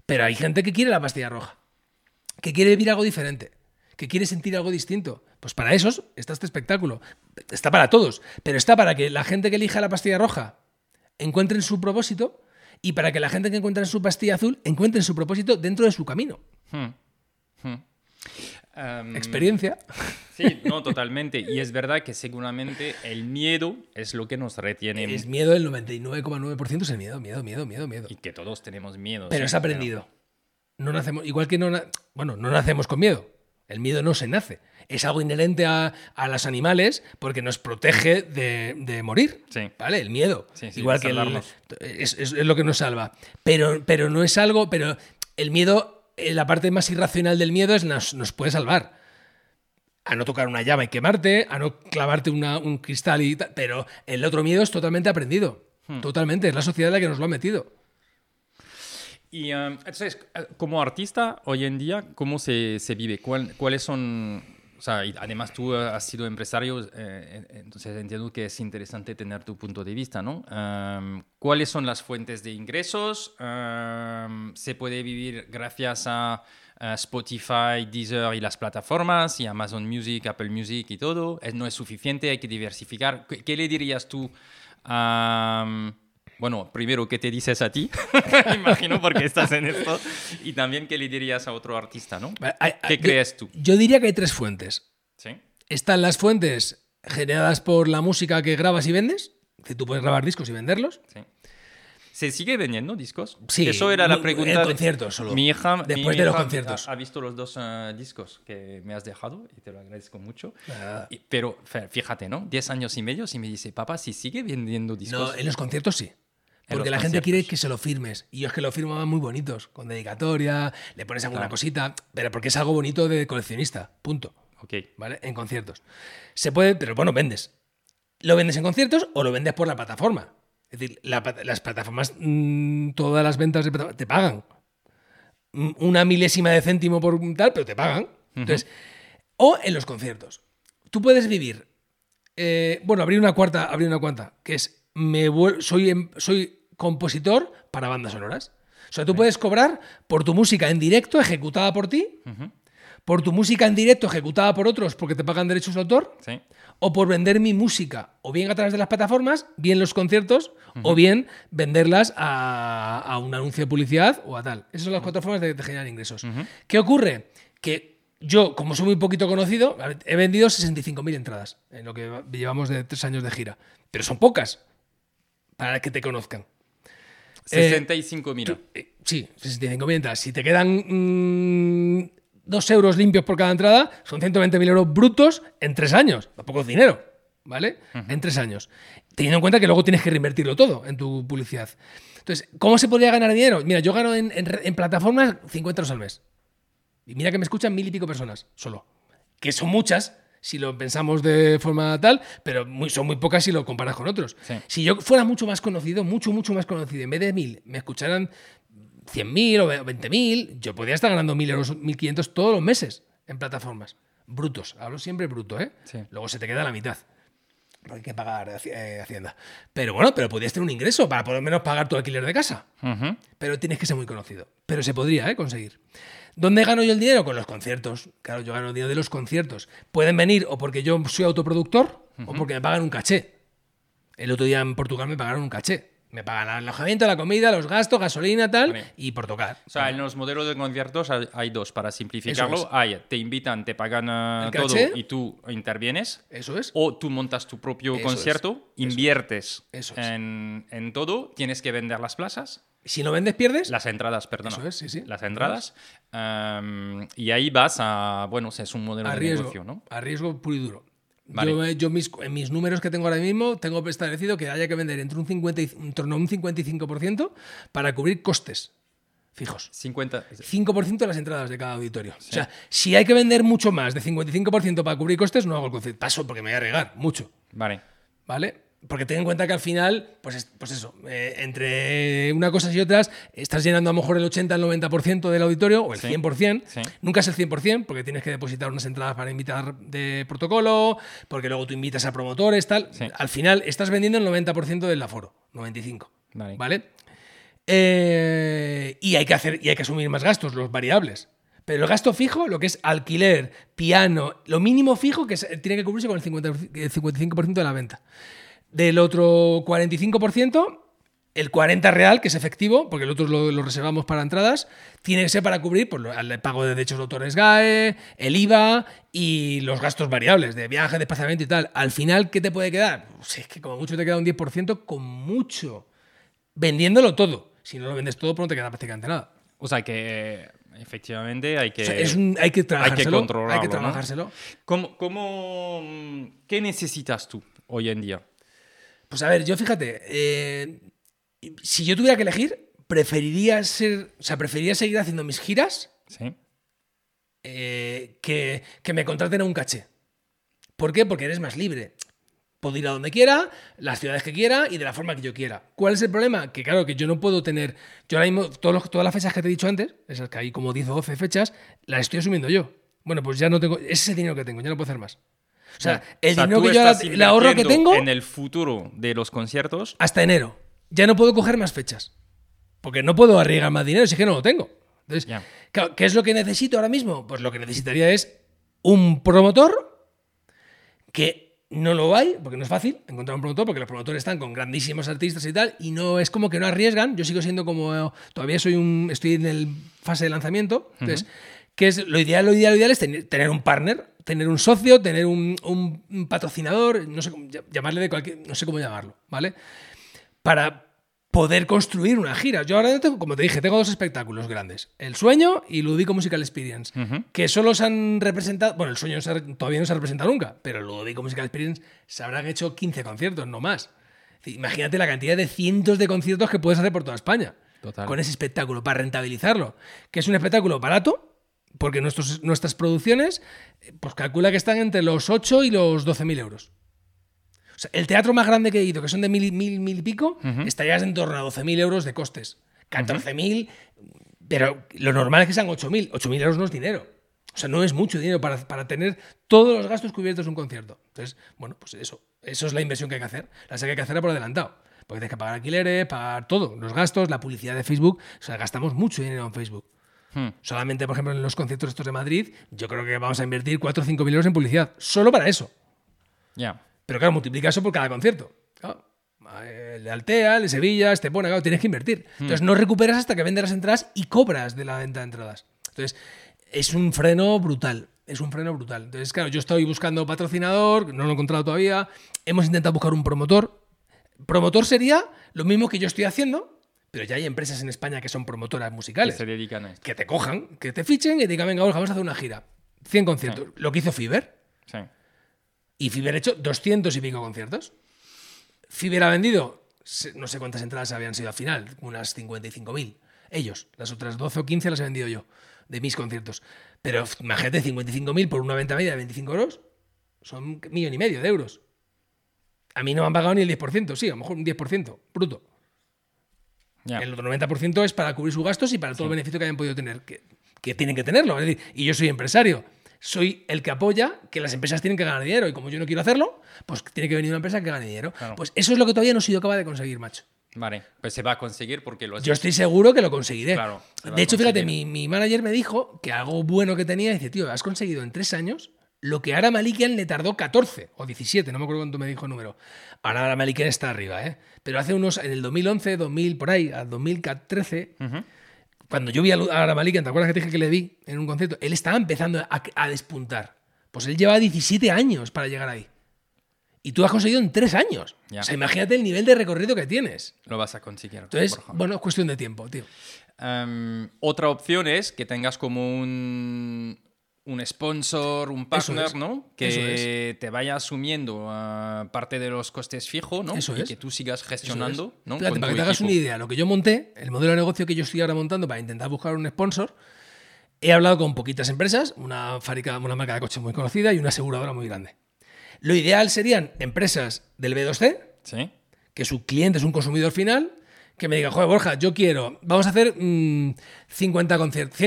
Pero hay gente que quiere la pastilla roja, que quiere vivir algo diferente, que quiere sentir algo distinto. Pues para esos está este espectáculo. Está para todos, pero está para que la gente que elija la pastilla roja encuentre su propósito y para que la gente que encuentre su pastilla azul encuentre su propósito dentro de su camino. ¿Experiencia? Sí, no, totalmente. Y es verdad que seguramente el miedo es lo que nos retiene. Es miedo, el 99,9% es el miedo. Y que todos tenemos miedo. Pero es aprendido. Pero... No nacemos, igual que no nacemos con miedo. El miedo no se nace. Es algo inherente a los animales porque nos protege de morir. Sí. ¿Vale? El miedo. Sí, igual que es lo que nos salva. Pero no es algo. Pero el miedo, la parte más irracional del miedo es nos puede salvar. A no tocar una llama y quemarte, a no clavarte un cristal y tal. Pero el otro miedo es totalmente aprendido. Totalmente. Es la sociedad la que nos lo ha metido. Y entonces, como artista, hoy en día, ¿cómo se vive? ¿Cuáles son...? O sea, y además tú has sido empresario, entonces entiendo que es interesante tener tu punto de vista, ¿no? ¿Cuáles son las fuentes de ingresos? ¿Se puede vivir gracias a Spotify, Deezer y las plataformas, y Amazon Music, Apple Music y todo? ¿No es suficiente? ¿Hay que diversificar? ¿Qué le dirías tú a... Bueno, primero, ¿qué te dices a ti? Imagino porque estás en esto. Y también, ¿qué le dirías a otro artista, no? ¿Qué crees tú? Yo diría que hay tres fuentes. ¿Sí? Están las fuentes generadas por la música que grabas y vendes. Que tú puedes grabar discos y venderlos. Sí. ¿Se sigue vendiendo discos? Sí. Eso era la pregunta. El concierto solo. Mi hija, después de los conciertos. Ha visto los dos discos que me has dejado y te lo agradezco mucho. Y, pero fíjate, ¿no? 10 años y medio y me dice, papá, ¿si sigue vendiendo discos? No, en los conciertos sí. Porque la gente quiere que se lo firmes. Y es que lo firmaban muy bonitos, con dedicatoria, le pones alguna cosita, pero porque es algo bonito de coleccionista, punto. Okay. ¿Vale? En conciertos. Se puede, pero bueno, vendes. Lo vendes en conciertos o lo vendes por la plataforma. Es decir, las plataformas, todas las ventas de plataformas, te pagan. Una milésima de céntimo por tal, pero te pagan. Entonces, o en los conciertos. Tú puedes vivir. Bueno, abrir una cuarta, que es soy compositor para bandas sonoras. O sea, tú puedes cobrar por tu música en directo ejecutada por ti, por tu música en directo ejecutada por otros porque te pagan derechos de autor, o por vender mi música, o bien a través de las plataformas, bien los conciertos, o bien venderlas a un anuncio de publicidad o a tal. Esas son las cuatro formas de generar ingresos. ¿Qué ocurre? Que yo, como soy muy poquito conocido, he vendido 65.000 entradas en lo que llevamos de 3 años de gira. Pero son pocas para que te conozcan. 65.000. Sí, 65.000 entradas. Si te quedan 2 euros limpios por cada entrada, son 120.000 euros brutos en 3 años. Tampoco es dinero, ¿vale? En 3 años. Teniendo en cuenta que luego tienes que reinvertirlo todo en tu publicidad. Entonces, ¿cómo se podría ganar dinero? Mira, yo gano en plataformas 50 euros al mes. Y mira que me escuchan 1.000 y pico personas solo. Que son muchas, si lo pensamos de forma tal, pero son muy pocas si lo comparas con otros. Sí. Si yo fuera mucho más conocido, mucho más conocido, en vez de 1.000 me escucharan 100.000 o 20.000, yo podría estar ganando 1.000 euros, 1.500 todos los meses en plataformas. Brutos. Hablo siempre bruto, ¿eh? Sí. Luego se te queda la mitad. Porque hay que pagar Hacienda. Pero bueno, pero podrías tener un ingreso para por lo menos pagar tu alquiler de casa. Pero tienes que ser muy conocido. Pero se podría, conseguir. ¿Dónde gano yo el dinero? Con los conciertos. Claro, yo gano el dinero de los conciertos. Pueden venir o porque yo soy autoproductor o porque me pagan un caché. El otro día en Portugal me pagaron un caché. Me pagan el alojamiento, la comida, los gastos, gasolina, tal, y por tocar. O sea, en los modelos de conciertos hay dos, para simplificarlo. Te invitan, te pagan todo y tú intervienes. Eso es. O tú montas tu propio concierto, inviertes en todo, tienes que vender las plazas. Si no vendes, pierdes. Las entradas, perdón. Eso es, sí. Las entradas. Y ahí vas a... Bueno, es un modelo de negocio, ¿no? A riesgo puro y duro. Vale. Yo en mis números que tengo ahora mismo, tengo establecido que haya que vender entre un 50 y, en torno a un 55% para cubrir costes fijos. 5% de las entradas de cada auditorio. Sí. O sea, si hay que vender mucho más de 55% para cubrir costes, no hago el concepto. Paso, porque me voy a arriesgar mucho. Vale. ¿Vale? Porque ten en cuenta que al final, pues eso, entre una cosa y otras, estás llenando a lo mejor el 80, el 90% del auditorio, o el 100%. Sí. Nunca es el 100%, porque tienes que depositar unas entradas para invitar de protocolo, porque luego tú invitas a promotores, tal. Sí. Al final, estás vendiendo el 90% del aforo, 95%. Vale. ¿Vale? Y hay que asumir más gastos, los variables. Pero el gasto fijo, lo que es alquiler, piano, lo mínimo fijo que tiene que cubrirse con el 55% de la venta. Del otro 45%, el 40% real, que es efectivo, porque el otro lo reservamos para entradas, tiene que ser para cubrir pues, el pago de derechos de autor SGAE, el IVA y los gastos variables de viaje, desplazamiento y tal. Al final, ¿qué te puede quedar? Pues es que como mucho te queda un 10%, con mucho, vendiéndolo todo. Si no lo vendes todo, no te queda prácticamente nada. O sea que... Efectivamente, hay que trabajárselo. Hay que trabajárselo. ¿No? ¿Qué necesitas tú hoy en día? Pues a ver, yo fíjate, si yo tuviera que elegir, preferiría seguir haciendo mis giras que me contraten a un caché. ¿Por qué? Porque eres más libre. Puedo ir a donde quiera, las ciudades que quiera y de la forma que yo quiera. ¿Cuál es el problema? Que claro, que yo no puedo tener... Yo ahora mismo, todas las fechas que te he dicho antes, esas que hay como 10 o 12 fechas, las estoy asumiendo yo. Bueno, pues ya no tengo... Ese es el dinero que tengo, ya no puedo hacer más. O sea, dinero que yo ahora... El ahorro que tengo... En el futuro de los conciertos... Hasta enero. Ya no puedo coger más fechas. Porque no puedo arriesgar más dinero si es que no lo tengo. Entonces, claro, ¿qué es lo que necesito ahora mismo? Pues lo que necesitaría es un promotor que... No lo hay, porque no es fácil encontrar un promotor, porque los promotores están con grandísimos artistas y tal, y no es como que no arriesgan. Yo sigo siendo como... Todavía estoy en el fase de lanzamiento. Entonces, ¿qué es lo ideal es tener un partner, tener un socio, tener un patrocinador, no sé cómo llamarle no sé cómo llamarlo, ¿vale? Para poder construir una gira. Yo ahora, como te dije, tengo dos espectáculos grandes. El Sueño y Ludovico Musical Experience, que solo se han representado... Bueno, El Sueño todavía no se ha representado nunca, pero el Ludovico Musical Experience se habrán hecho 15 conciertos, no más. Imagínate la cantidad de cientos de conciertos que puedes hacer por toda España. Total. Con ese espectáculo, para rentabilizarlo. Que es un espectáculo barato, porque nuestras producciones, pues calcula que están entre los 8 y los 12.000 euros. O sea, el teatro más grande que he ido, que son de 1.000 y pico, estarías en torno a 12.000 euros de costes. 14.000, pero lo normal es que sean 8.000. 8.000 euros no es dinero. O sea, no es mucho dinero para tener todos los gastos cubiertos en un concierto. Entonces, bueno, pues eso es la inversión que hay que hacer. La que hay que hacer por adelantado. Porque tienes que pagar alquileres, pagar todo. Los gastos, la publicidad de Facebook. O sea, gastamos mucho dinero en Facebook. Solamente, por ejemplo, en los conciertos estos de Madrid, yo creo que vamos a invertir 4 o 5.000 euros en publicidad. Solo para eso. Ya. Yeah. Pero claro, multiplica eso por cada concierto. Claro, el de Altea, el de Sevilla, Estepona, claro, tienes que invertir. Entonces no recuperas hasta que vendes las entradas y cobras de la venta de entradas. Entonces es un freno brutal. Entonces claro, yo estoy buscando patrocinador, no lo he encontrado todavía. Hemos intentado buscar un promotor. Promotor sería lo mismo que yo estoy haciendo, pero ya hay empresas en España que son promotoras musicales. Que se dedican a esto. Que te cojan, que te fichen y te digan, venga, Borja, vamos a hacer una gira. 100 conciertos. Sí. Lo que hizo Fever. Sí. Y Fever ha hecho 200 y pico conciertos. Fever ha vendido, no sé cuántas entradas habían sido al final, unas 55.000. Ellos, las otras 12 o 15 las he vendido yo, de mis conciertos. Pero imagínate, 55.000 por una venta media de 25 euros, son 1,5 millones de euros. A mí no me han pagado ni el 10%, sí, a lo mejor un 10%, bruto. Yeah. El otro 90% es para cubrir sus gastos y para todo el beneficio que hayan podido tener, que tienen que tenerlo. Es decir, y yo soy empresario. Soy el que apoya que las empresas tienen que ganar dinero y como yo no quiero hacerlo, pues tiene que venir una empresa que gane dinero. Claro. Pues eso es lo que todavía no he sido capaz de conseguir, macho. Vale, pues se va a conseguir porque lo has... Yo estoy seguro que lo conseguiré. Claro, de hecho, fíjate, mi manager me dijo que algo bueno que tenía, dice, tío, has conseguido en 3 años lo que a Ara Malikian le tardó 14 o 17, no me acuerdo cuánto me dijo el número. Ahora Ara Malikian está arriba, ¿eh? Pero hace unos, en el 2011, 2000, por ahí, al 2013... Cuando yo vi a Ara Malikian, ¿te acuerdas que te dije que le vi en un concierto? Él estaba empezando a despuntar. Pues él lleva 17 años para llegar ahí. Y tú has conseguido en 3 años. Ya. O sea, imagínate el nivel de recorrido que tienes. Lo vas a conseguir. Entonces, bueno, es cuestión de tiempo, tío. Otra opción es que tengas como un un sponsor, un partner, ¿no? Que te vaya asumiendo parte de los costes fijos, ¿no? Eso y es. Que tú sigas gestionando, ¿no? Espérate, para que te hagas una idea, lo que yo monté, el modelo de negocio que yo estoy ahora montando para intentar buscar un sponsor, he hablado con poquitas empresas, una marca de coches muy conocida y una aseguradora muy grande. Lo ideal serían empresas del B2C, ¿sí? Que su cliente es un consumidor final, que me diga, joder, Borja, yo quiero, vamos a hacer 100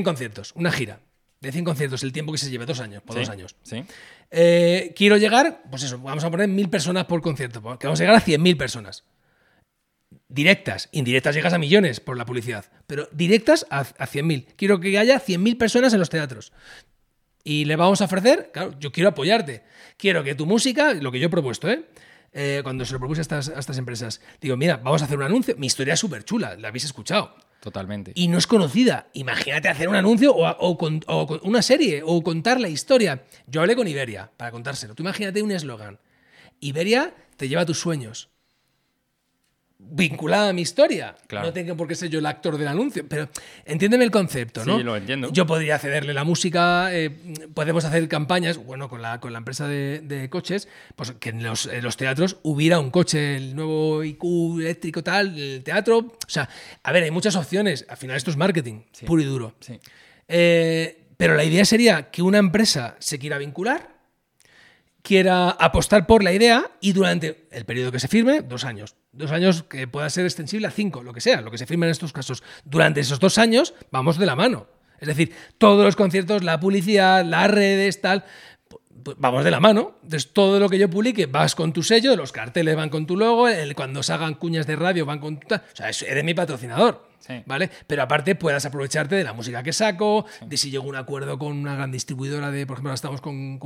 conciertos, una gira. De 100 conciertos, el tiempo que se lleve, 2 años, por 2 años. Sí. Quiero llegar, pues eso, vamos a poner 1,000 personas por concierto, que vamos a llegar a 100,000 personas. Directas, indirectas llegas a millones por la publicidad, pero directas a 100,000. Quiero que haya 100,000 personas en los teatros. Y le vamos a ofrecer, claro, yo quiero apoyarte. Quiero que tu música, lo que yo he propuesto, cuando se lo propuse a estas empresas, digo, mira, vamos a hacer un anuncio. Mi historia es súper chula, la habéis escuchado. Totalmente. Y no es conocida. Imagínate hacer un anuncio o una serie o contar la historia. Yo hablé con Iberia para contárselo. Tú imagínate un eslogan. Iberia te lleva a tus sueños. Vinculada a mi historia. Claro. No tengo por qué ser yo el actor del anuncio. Pero entiéndeme el concepto, ¿no? Sí, lo entiendo. Yo podría cederle la música, podemos hacer campañas, bueno, con la empresa de coches, pues que en los teatros hubiera un coche, el nuevo IQ eléctrico tal, el teatro... O sea, a ver, hay muchas opciones. Al final esto es marketing, puro y duro. Sí. Pero la idea sería que una empresa se quiera vincular, quiera apostar por la idea y durante el periodo que se firme, 2 años. 2 años que pueda ser extensible a 5, lo que sea, lo que se firme en estos casos. Durante esos 2 años vamos de la mano. Es decir, todos los conciertos, la publicidad, las redes, tal, pues vamos de la mano. Entonces todo lo que yo publique vas con tu sello, los carteles van con tu logo, cuando salgan cuñas de radio van con tu... O sea, eres mi patrocinador. Sí. ¿Vale? Pero aparte puedas aprovecharte de la música que saco, de si llego a un acuerdo con una gran distribuidora, por ejemplo, estamos con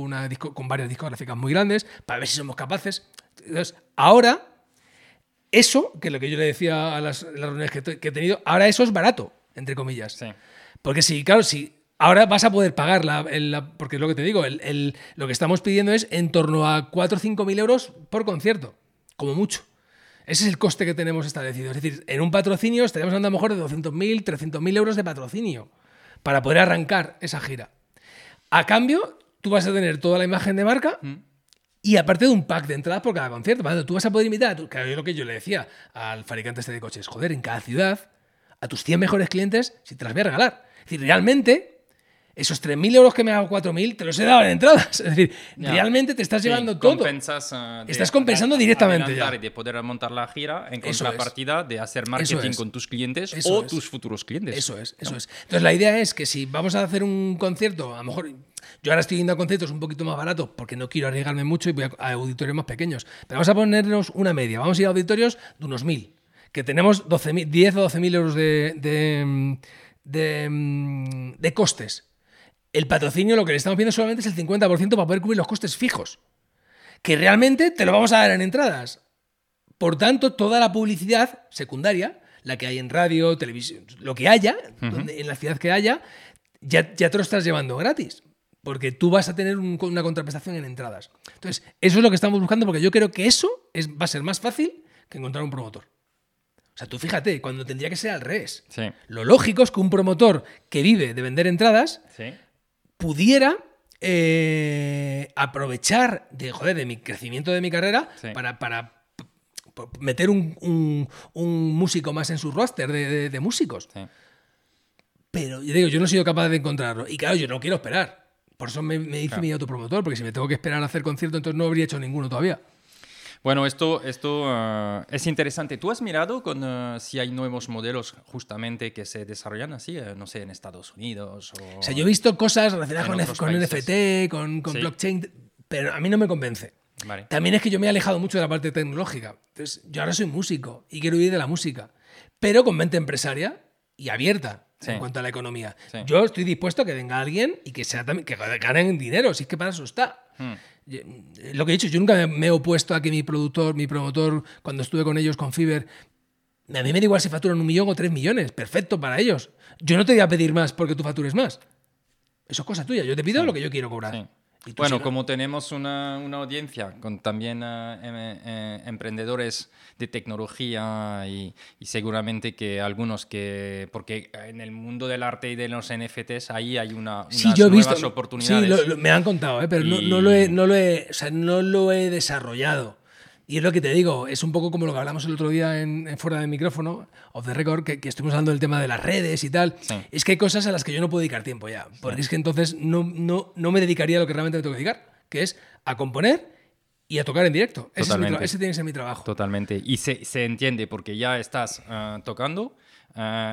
varias discográficas muy grandes, para ver si somos capaces. Entonces, ahora, eso, que es lo que yo le decía a las reuniones que he tenido, ahora eso es barato, entre comillas. Sí. Porque si ahora vas a poder pagar, porque es lo que te digo, lo que estamos pidiendo es en torno a 4 o 5.000 euros por concierto, como mucho. Ese es el coste que tenemos establecido. Es decir, en un patrocinio estaríamos hablando a lo mejor de 200.000, 300.000 euros de patrocinio para poder arrancar esa gira. A cambio, tú vas a tener toda la imagen de marca y aparte de un pack de entradas por cada concierto. Tú vas a poder invitar, claro, es lo que yo le decía al fabricante de coches, joder, en cada ciudad, a tus 100 mejores clientes, si te las voy a regalar. Es decir, realmente... Esos 3.000 euros que me hago 4.000 te los he dado en entradas. Es decir, realmente te estás llevando todo. Estás compensando directamente ya. De poder montar la gira en contrapartida de hacer marketing con tus clientes tus futuros clientes. Eso es. Entonces la idea es que si vamos a hacer un concierto, a lo mejor... Yo ahora estoy yendo a conciertos un poquito más baratos porque no quiero arriesgarme mucho y voy a auditorios más pequeños. Pero vamos a ponernos una media. Vamos a ir a auditorios de unos 1.000. Que tenemos 10 o 12.000 euros de costes. El patrocinio, lo que le estamos pidiendo solamente es el 50% para poder cubrir los costes fijos, que realmente te lo vamos a dar en entradas. Por tanto, toda la publicidad secundaria, la que hay en radio, televisión, lo que haya, en la ciudad que haya, ya te lo estás llevando gratis, porque tú vas a tener una contraprestación en entradas. Entonces, eso es lo que estamos buscando, porque yo creo que eso va a ser más fácil que encontrar un promotor. O sea, tú fíjate, cuando tendría que ser al revés. Sí. Lo lógico es que un promotor que vive de vender entradas... Sí. Pudiera aprovechar de mi crecimiento de mi carrera para meter un músico más en su roster de músicos. Sí. Pero yo digo, yo no he sido capaz de encontrarlo. Y claro, yo no quiero esperar. Por eso me hice mi autopromotor, porque si me tengo que esperar a hacer concierto, entonces no habría hecho ninguno todavía. Bueno, esto es interesante. ¿Tú has mirado si hay nuevos modelos justamente que se desarrollan así, no sé, en Estados Unidos? O sea, yo he visto cosas relacionadas con NFT, con blockchain, pero a mí no me convence. Vale. También es que yo me he alejado mucho de la parte tecnológica. Entonces, yo ahora soy músico y quiero vivir de la música, pero con mente empresaria y abierta en cuanto a la economía. Sí. Yo estoy dispuesto a que venga alguien y que ganen dinero, si es que para eso está. Lo que he dicho, yo nunca me he opuesto a que mi promotor, cuando estuve con ellos, con Fever, a mí me da igual si facturan 1 millón o 3 millones, perfecto para ellos. Yo no te voy a pedir más porque tú factures más. Eso es cosa tuya, yo te pido lo que yo quiero cobrar. Bueno, como tenemos una audiencia con también emprendedores de tecnología y seguramente que algunos que... Porque en el mundo del arte y de los NFTs ahí hay unas nuevas oportunidades. Sí, me han contado, pero no lo he desarrollado. Y es lo que te digo, es un poco como lo que hablamos el otro día en fuera del micrófono, off the record, que estuvimos hablando del tema de las redes y tal. Sí. Es que hay cosas a las que yo no puedo dedicar tiempo ya, porque es que entonces no me dedicaría a lo que realmente me tengo que dedicar, que es a componer y a tocar en directo. Ese tiene que ser mi trabajo. Totalmente. Y se entiende, porque ya estás tocando...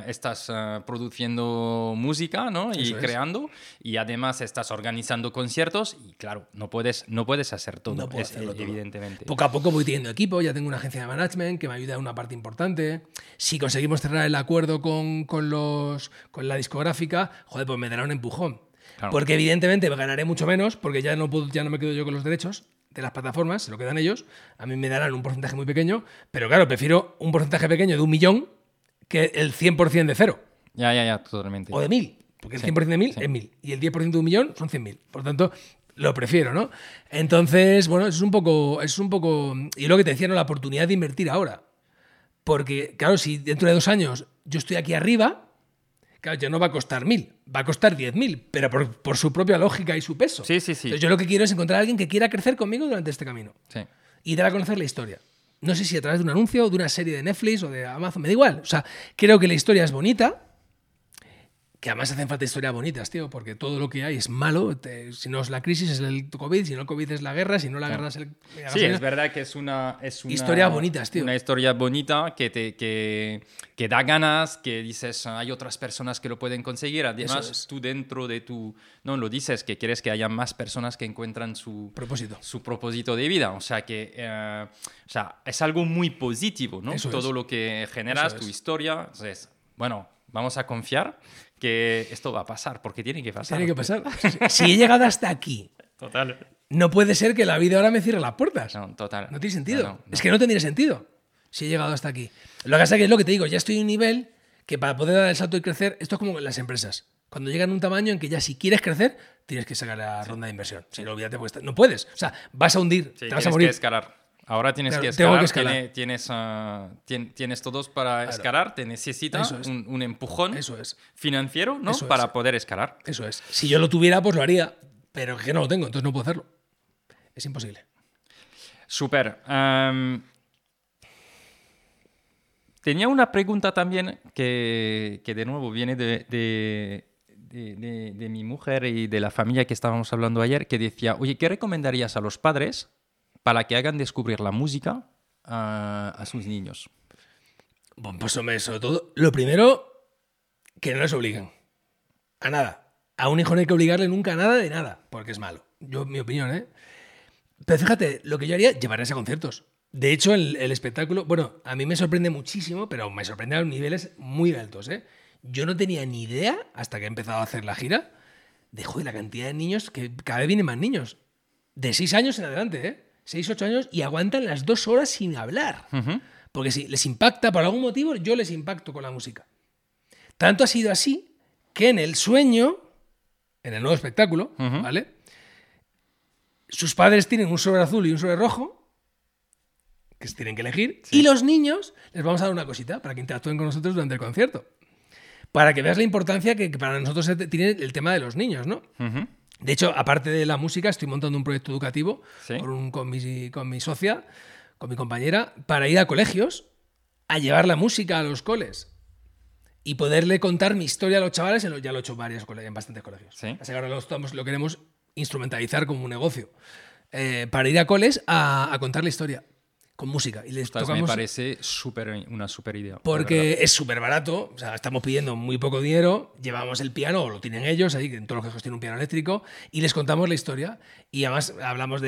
estás produciendo música, ¿no? Y creando, y además estás organizando conciertos y claro, no puedes hacer todo, no puedo hacerlo todo, evidentemente. Poco a poco voy teniendo equipo, ya tengo una agencia de management que me ayuda en una parte importante. Si conseguimos cerrar el acuerdo con la discográfica, joder, pues me dará un empujón. Claro. Porque evidentemente ganaré mucho menos, porque ya no me quedo yo con los derechos de las plataformas, se lo quedan ellos. A mí me darán un porcentaje muy pequeño, pero claro, prefiero un porcentaje pequeño de 1.000.000 que el 100% de cero. Ya, totalmente. O de 1.000, porque el 100% de 1.000 es 1.000 y el 10% de 1.000.000 son 100.000. Por tanto, lo prefiero, ¿no? Entonces, bueno, eso es un poco... Y lo que te decía, ¿no? La oportunidad de invertir ahora. Porque, claro, si dentro de 2 años yo estoy aquí arriba, claro, ya no va a costar 1.000, va a costar 10.000, pero por su propia lógica y su peso. Sí. Entonces, yo lo que quiero es encontrar a alguien que quiera crecer conmigo durante este camino. Sí. Y dar a conocer la historia. No sé si a través de un anuncio, o de una serie de Netflix o de Amazon, me da igual. O sea, creo que la historia es bonita, que además hacen falta historias bonitas, tío, porque todo lo que hay es malo. Si no es la crisis, es el COVID. Si no el COVID, es la guerra. Si no la guerra, es el... Sí, es verdad que es una historia bonita, tío. Una historia bonita que da ganas, que dices, hay otras personas que lo pueden conseguir. Además, tú dentro de tu... No, lo dices, que quieres que haya más personas que encuentran su propósito de vida. O sea, que... es algo muy positivo, ¿no? Eso todo es. Lo que generas, tu historia. Entonces, bueno, vamos a confiar que esto va a pasar, porque tiene que pasar. Tiene que pasar. Si he llegado hasta aquí... Total. No puede ser que la vida ahora me cierre las puertas. No, total. No tiene sentido. No. Es que no tendría sentido si he llegado hasta aquí. Lo que pasa es lo que te digo, ya estoy en un nivel que para poder dar el salto y crecer, esto es como las empresas. Cuando llegan a un tamaño en que ya si quieres crecer, tienes que sacar la ronda de inversión. Sí. Pero olvídate, porque no puedes. O sea, vas a hundir, te vas a morir. Tienes que escalar. Ahora tienes que escalar. Tengo que escalar. Tienes todos para escalar. Te necesitas un empujón financiero, ¿no? Para poder escalar. Eso es. Si yo lo tuviera, pues lo haría. Pero que no lo tengo, entonces no puedo hacerlo. Es imposible. Súper. Tenía una pregunta también que de nuevo viene de mi mujer y de la familia que estábamos hablando ayer, que decía, oye, ¿qué recomendarías a los padres para que hagan descubrir la música a sus niños? Bueno, pues hombre, sobre todo, lo primero, que no les obliguen a nada. A un hijo no hay que obligarle nunca a nada de nada, porque es malo. Mi opinión, ¿eh? Pero fíjate, lo que yo haría, llevarles a conciertos. De hecho, el espectáculo, bueno, a mí me sorprende muchísimo, pero me sorprende a niveles muy altos, ¿eh? Yo no tenía ni idea, hasta que he empezado a hacer la gira, de joder, la cantidad de niños, que cada vez vienen más niños. De 6 años en adelante, 6, 8 años, y aguantan las 2 horas sin hablar. Uh-huh. Porque si les impacta, por algún motivo, yo les impacto con la música. Tanto ha sido así que en El Sueño, en el nuevo espectáculo, uh-huh, ¿vale? Sus padres tienen un sobre azul y un sobre rojo, que tienen que elegir, y los niños les vamos a dar una cosita para que interactúen con nosotros durante el concierto. Para que veas la importancia que para nosotros tiene el tema de los niños, ¿no? Uh-huh. De hecho, aparte de la música, estoy montando un proyecto educativo con mi socia, con mi compañera, para ir a colegios a llevar la música a los coles y poderle contar mi historia a los chavales. Ya lo he hecho en bastantes colegios. ¿Sí? Así que ahora lo queremos instrumentalizar como un negocio. Para ir a coles a contar la historia con música. Y les tocamos, me parece una súper idea. Porque es súper barato, o sea, estamos pidiendo muy poco dinero, llevamos el piano, o lo tienen ellos, ahí en todos los colegios tienen un piano eléctrico, y les contamos la historia. Y además hablamos o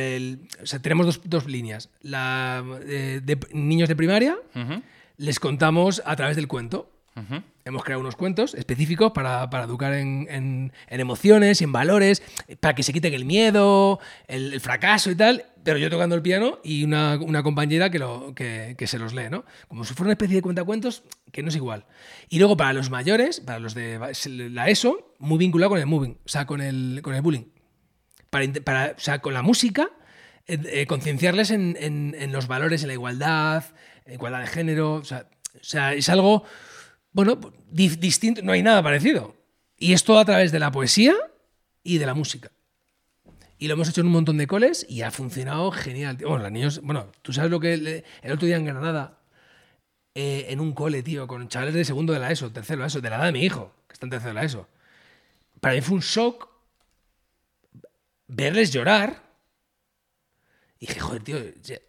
sea, tenemos dos líneas. La de niños de primaria, uh-huh, les contamos a través del cuento. Uh-huh. Hemos creado unos cuentos específicos para educar en emociones y en valores, para que se quiten el miedo, el fracaso y tal, pero yo tocando el piano y una compañera que se los lee, ¿no? Como si fuera una especie de cuentacuentos que no es igual. Y luego para los mayores, para los de la ESO, muy vinculado con el bullying. o sea, con la música, concienciarles en los valores, en la igualdad de género. O sea, es algo, bueno, distinto, no hay nada parecido. Y es todo a través de la poesía y de la música. Y lo hemos hecho en un montón de coles y ha funcionado genial. Tío. Bueno, los niños, bueno, tú sabes lo que el otro día en Granada, en un cole, tío, con chavales de segundo de la ESO, tercero de la ESO, de la edad de mi hijo, que está en tercero de la ESO. Para mí fue un shock verles llorar. Y dije, joder, tío,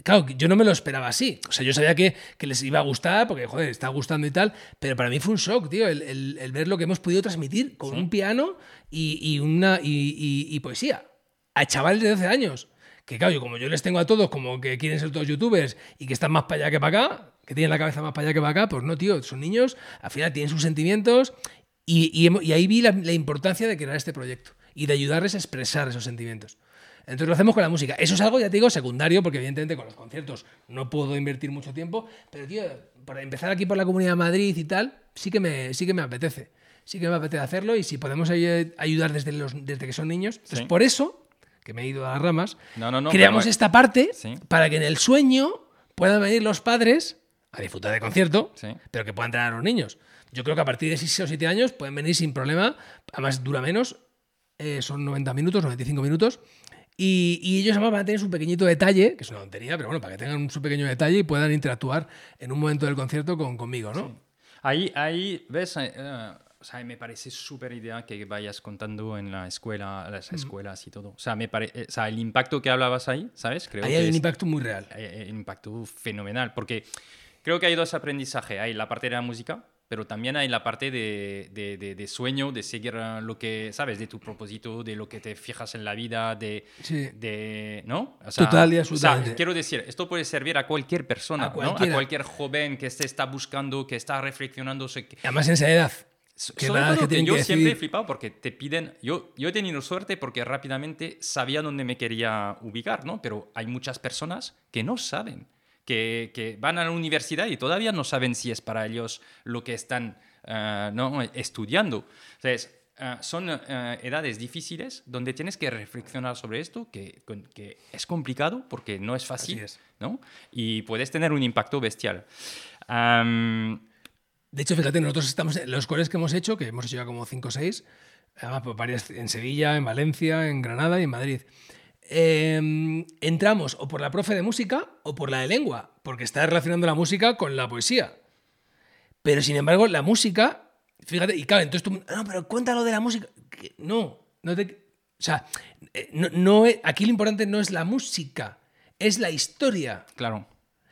claro, yo no me lo esperaba así. O sea, yo sabía que les iba a gustar, porque, joder, está gustando y tal, pero para mí fue un shock, tío, el ver lo que hemos podido transmitir con un piano y poesía. A chavales de 12 años. Que, claro, yo, como yo les tengo a todos como que quieren ser todos youtubers y que están más para allá que para acá, que tienen la cabeza más para allá que para acá, pues no, tío, son niños, al final tienen sus sentimientos y ahí vi la importancia de crear este proyecto y de ayudarles a expresar esos sentimientos. Entonces lo hacemos con la música. Eso es algo, ya te digo, secundario, porque evidentemente con los conciertos no puedo invertir mucho tiempo, pero, tío, para empezar aquí por la Comunidad de Madrid y tal, sí que me apetece. Sí que me apetece hacerlo y si podemos ayudar desde que son niños. Entonces, sí. Por eso, que me he ido a las ramas, no, creamos esta parte para que en el sueño puedan venir los padres a disfrutar de concierto, pero que puedan traer a los niños. Yo creo que a partir de 6 o 7 años pueden venir sin problema, además dura menos, son 90 minutos, 95 minutos, y ellos además van a tener su pequeñito detalle, que es una tontería, pero bueno, para que tengan su pequeño detalle y puedan interactuar en un momento del concierto conmigo, ¿no? Sí. Ahí, ¿ves? O sea, me parece súper idea que vayas contando en la escuela, las escuelas y todo. O sea, el impacto que hablabas ahí, ¿sabes? Creo ahí que hay un impacto muy real. Hay un impacto fenomenal, porque creo que hay dos aprendizajes. Hay la parte de la música, pero también hay la parte de sueño, de seguir lo que, ¿sabes? De tu propósito, de lo que te fijas en la vida, ¿no? O sea, total y absolutamente. O sea, quiero decir, esto puede servir a cualquier persona, ¿no? A cualquier joven que se está buscando, que está reflexionando. Además en esa edad. Sobre todo que yo siempre he flipado porque te piden... Yo he tenido suerte porque rápidamente sabía dónde me quería ubicar, ¿no? Pero hay muchas personas que no saben, que van a la universidad y todavía no saben si es para ellos lo que están estudiando. Entonces, son edades difíciles donde tienes que reflexionar sobre esto, que es complicado porque no es fácil, ¿no? Y puedes tener un impacto bestial. De hecho, fíjate, nosotros estamos en los coles que hemos hecho, ya como 5 o 6, además por varias, en Sevilla, en Valencia, en Granada y en Madrid. Entramos o por la profe de música o por la de lengua, porque está relacionando la música con la poesía. Pero, sin embargo, la música, fíjate, y claro, entonces tú, no, pero cuéntalo de la música. Aquí lo importante no es la música, es la historia. Claro.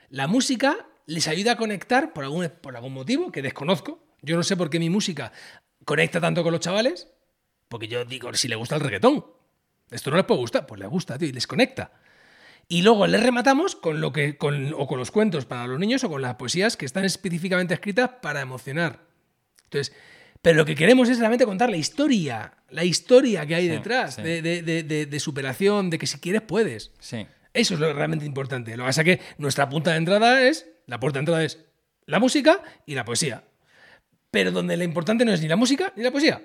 La música les ayuda a conectar por algún motivo que desconozco. Yo no sé por qué mi música conecta tanto con los chavales, porque yo digo, si le gusta el reggaetón, esto no les puede gustar, pues les gusta, tío, y les conecta. Y luego les rematamos con los cuentos para los niños o con las poesías que están específicamente escritas para emocionar. Entonces, pero lo que queremos es realmente contar la historia que hay detrás, de superación, de que si quieres puedes. Sí. Eso es lo realmente importante. Lo que pasa es que nuestra puerta de entrada es la música y la poesía. Pero donde lo importante no es ni la música ni la poesía.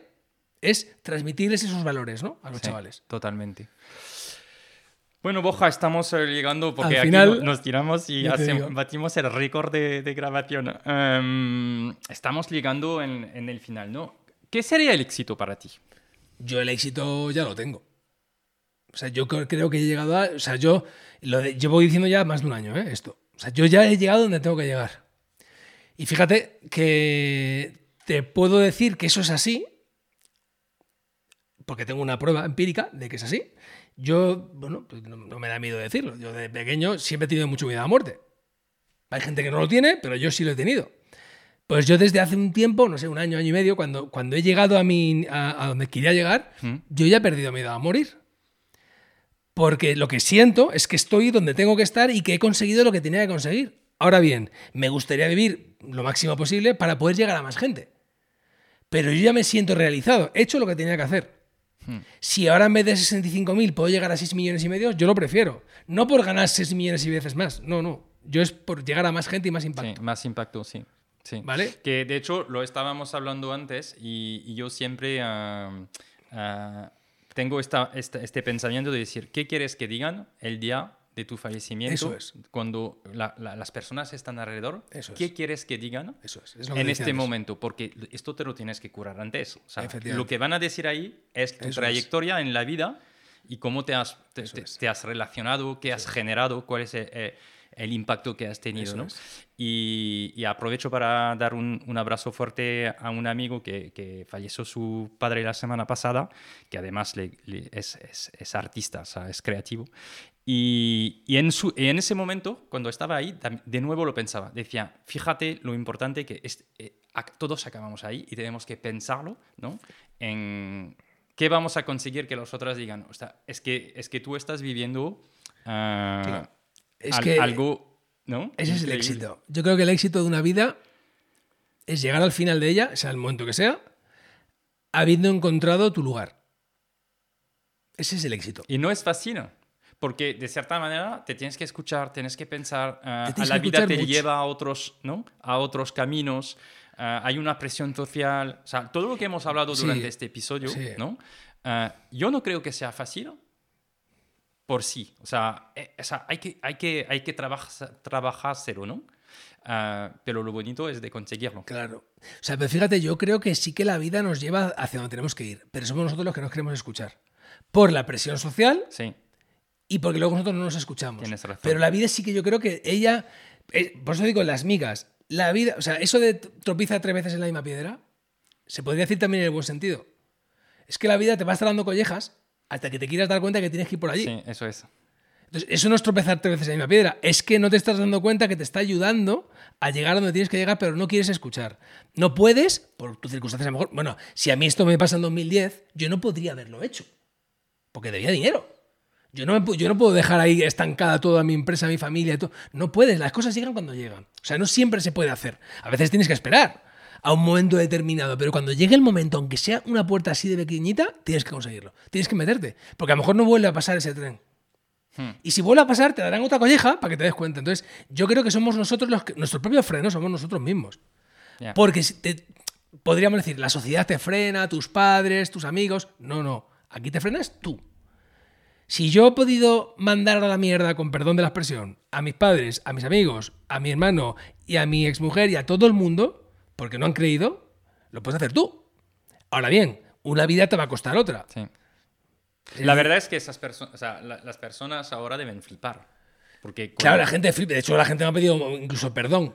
Es transmitirles esos valores, ¿no? A los chavales. Totalmente. Bueno, Borja, estamos llegando porque al final, aquí nos tiramos y batimos el récord de grabación. Estamos llegando en el final, ¿no? ¿Qué sería el éxito para ti? Yo el éxito ya lo tengo. O sea, yo creo que he llegado a... O sea, llevo diciendo ya más de un año, esto. O sea, yo ya he llegado donde tengo que llegar. Y fíjate que te puedo decir que eso es así, porque tengo una prueba empírica de que es así. Yo, bueno, pues no me da miedo decirlo. Yo de pequeño siempre he tenido mucho miedo a la muerte. Hay gente que no lo tiene, pero yo sí lo he tenido. Pues yo desde hace un tiempo, no sé, un año y medio, cuando he llegado a donde quería llegar, yo ya he perdido miedo a morir. Porque lo que siento es que estoy donde tengo que estar y que he conseguido lo que tenía que conseguir. Ahora bien, me gustaría vivir lo máximo posible para poder llegar a más gente. Pero yo ya me siento realizado. He hecho lo que tenía que hacer. Si ahora en vez de 65.000 puedo llegar a 6,5 millones, yo lo prefiero. No por ganar 6 millones y veces más. No. Yo es por llegar a más gente y más impacto. Sí, más impacto, sí. ¿Vale? Que de hecho lo estábamos hablando antes y yo siempre... tengo este pensamiento de decir, ¿qué quieres que digan el día de tu fallecimiento? Eso es. Cuando las personas están alrededor, eso es. ¿Qué quieres que digan? Eso es lo que en este momento? Porque esto te lo tienes que curar antes. O sea, lo que van a decir ahí es tu trayectoria en la vida y cómo te has relacionado, qué has generado, cuál es el impacto que has tenido, ¿no? Y aprovecho para dar un abrazo fuerte a un amigo que falleció su padre la semana pasada, que además es artista, o sea, es creativo. Y en ese momento, cuando estaba ahí, de nuevo lo pensaba. Decía, fíjate lo importante que es, todos acabamos ahí y tenemos que pensarlo, ¿no? En qué vamos a conseguir que los otros digan. O sea, es que tú estás viviendo algo, ¿no? Ese es el éxito. Yo creo que el éxito de una vida es llegar al final de ella, sea el momento que sea, habiendo encontrado tu lugar. Ese es el éxito. Y no es fácil, porque de cierta manera te tienes que escuchar, tienes que pensar, la vida te lleva a otros, ¿no? A otros caminos, hay una presión social, o sea, todo lo que hemos hablado durante este episodio, ¿no? Yo no creo que sea fácil por sí, o sea hay que trabajárselo, ¿no? Pero lo bonito es de conseguirlo. Claro. O sea, pero fíjate, yo creo que sí que la vida nos lleva hacia donde tenemos que ir, pero somos nosotros los que nos queremos escuchar. Por la presión social. Sí. Y porque luego nosotros no nos escuchamos. Tienes razón. Pero la vida sí que yo creo que ella... por eso digo, las migas. La vida... O sea, eso de tropieza 3 veces en la misma piedra, se podría decir también en el buen sentido. Es que la vida te va a estar dando collejas hasta que te quieras dar cuenta que tienes que ir por allí. Sí, eso es. Entonces, eso no es tropezar 3 veces en la misma piedra. Es que no te estás dando cuenta que te está ayudando a llegar a donde tienes que llegar, pero no quieres escuchar. No puedes, por tus circunstancias a lo mejor... Bueno, si a mí esto me pasa en 2010, yo no podría haberlo hecho. Porque debía dinero. Yo no puedo dejar ahí estancada toda mi empresa, mi familia, todo. No puedes, las cosas llegan cuando llegan. O sea, no siempre se puede hacer. A veces tienes que esperar a un momento determinado, pero cuando llegue el momento, aunque sea una puerta así de pequeñita, tienes que conseguirlo. Tienes que meterte, porque a lo mejor no vuelve a pasar ese tren. Y si vuelve a pasar, te darán otra colleja para que te des cuenta. Entonces, yo creo que somos nosotros los que... Nuestros propios frenos somos nosotros mismos. Yeah. Porque podríamos decir, la sociedad te frena, tus padres, tus amigos... No. Aquí te frenas tú. Si yo he podido mandar a la mierda, con perdón de la expresión, a mis padres, a mis amigos, a mi hermano y a mi exmujer y a todo el mundo, porque no han creído, lo puedes hacer tú. Ahora bien, una vida te va a costar otra. Sí. La verdad es que las personas ahora deben flipar. Porque claro, la gente flipa. De hecho, la gente me ha pedido incluso perdón.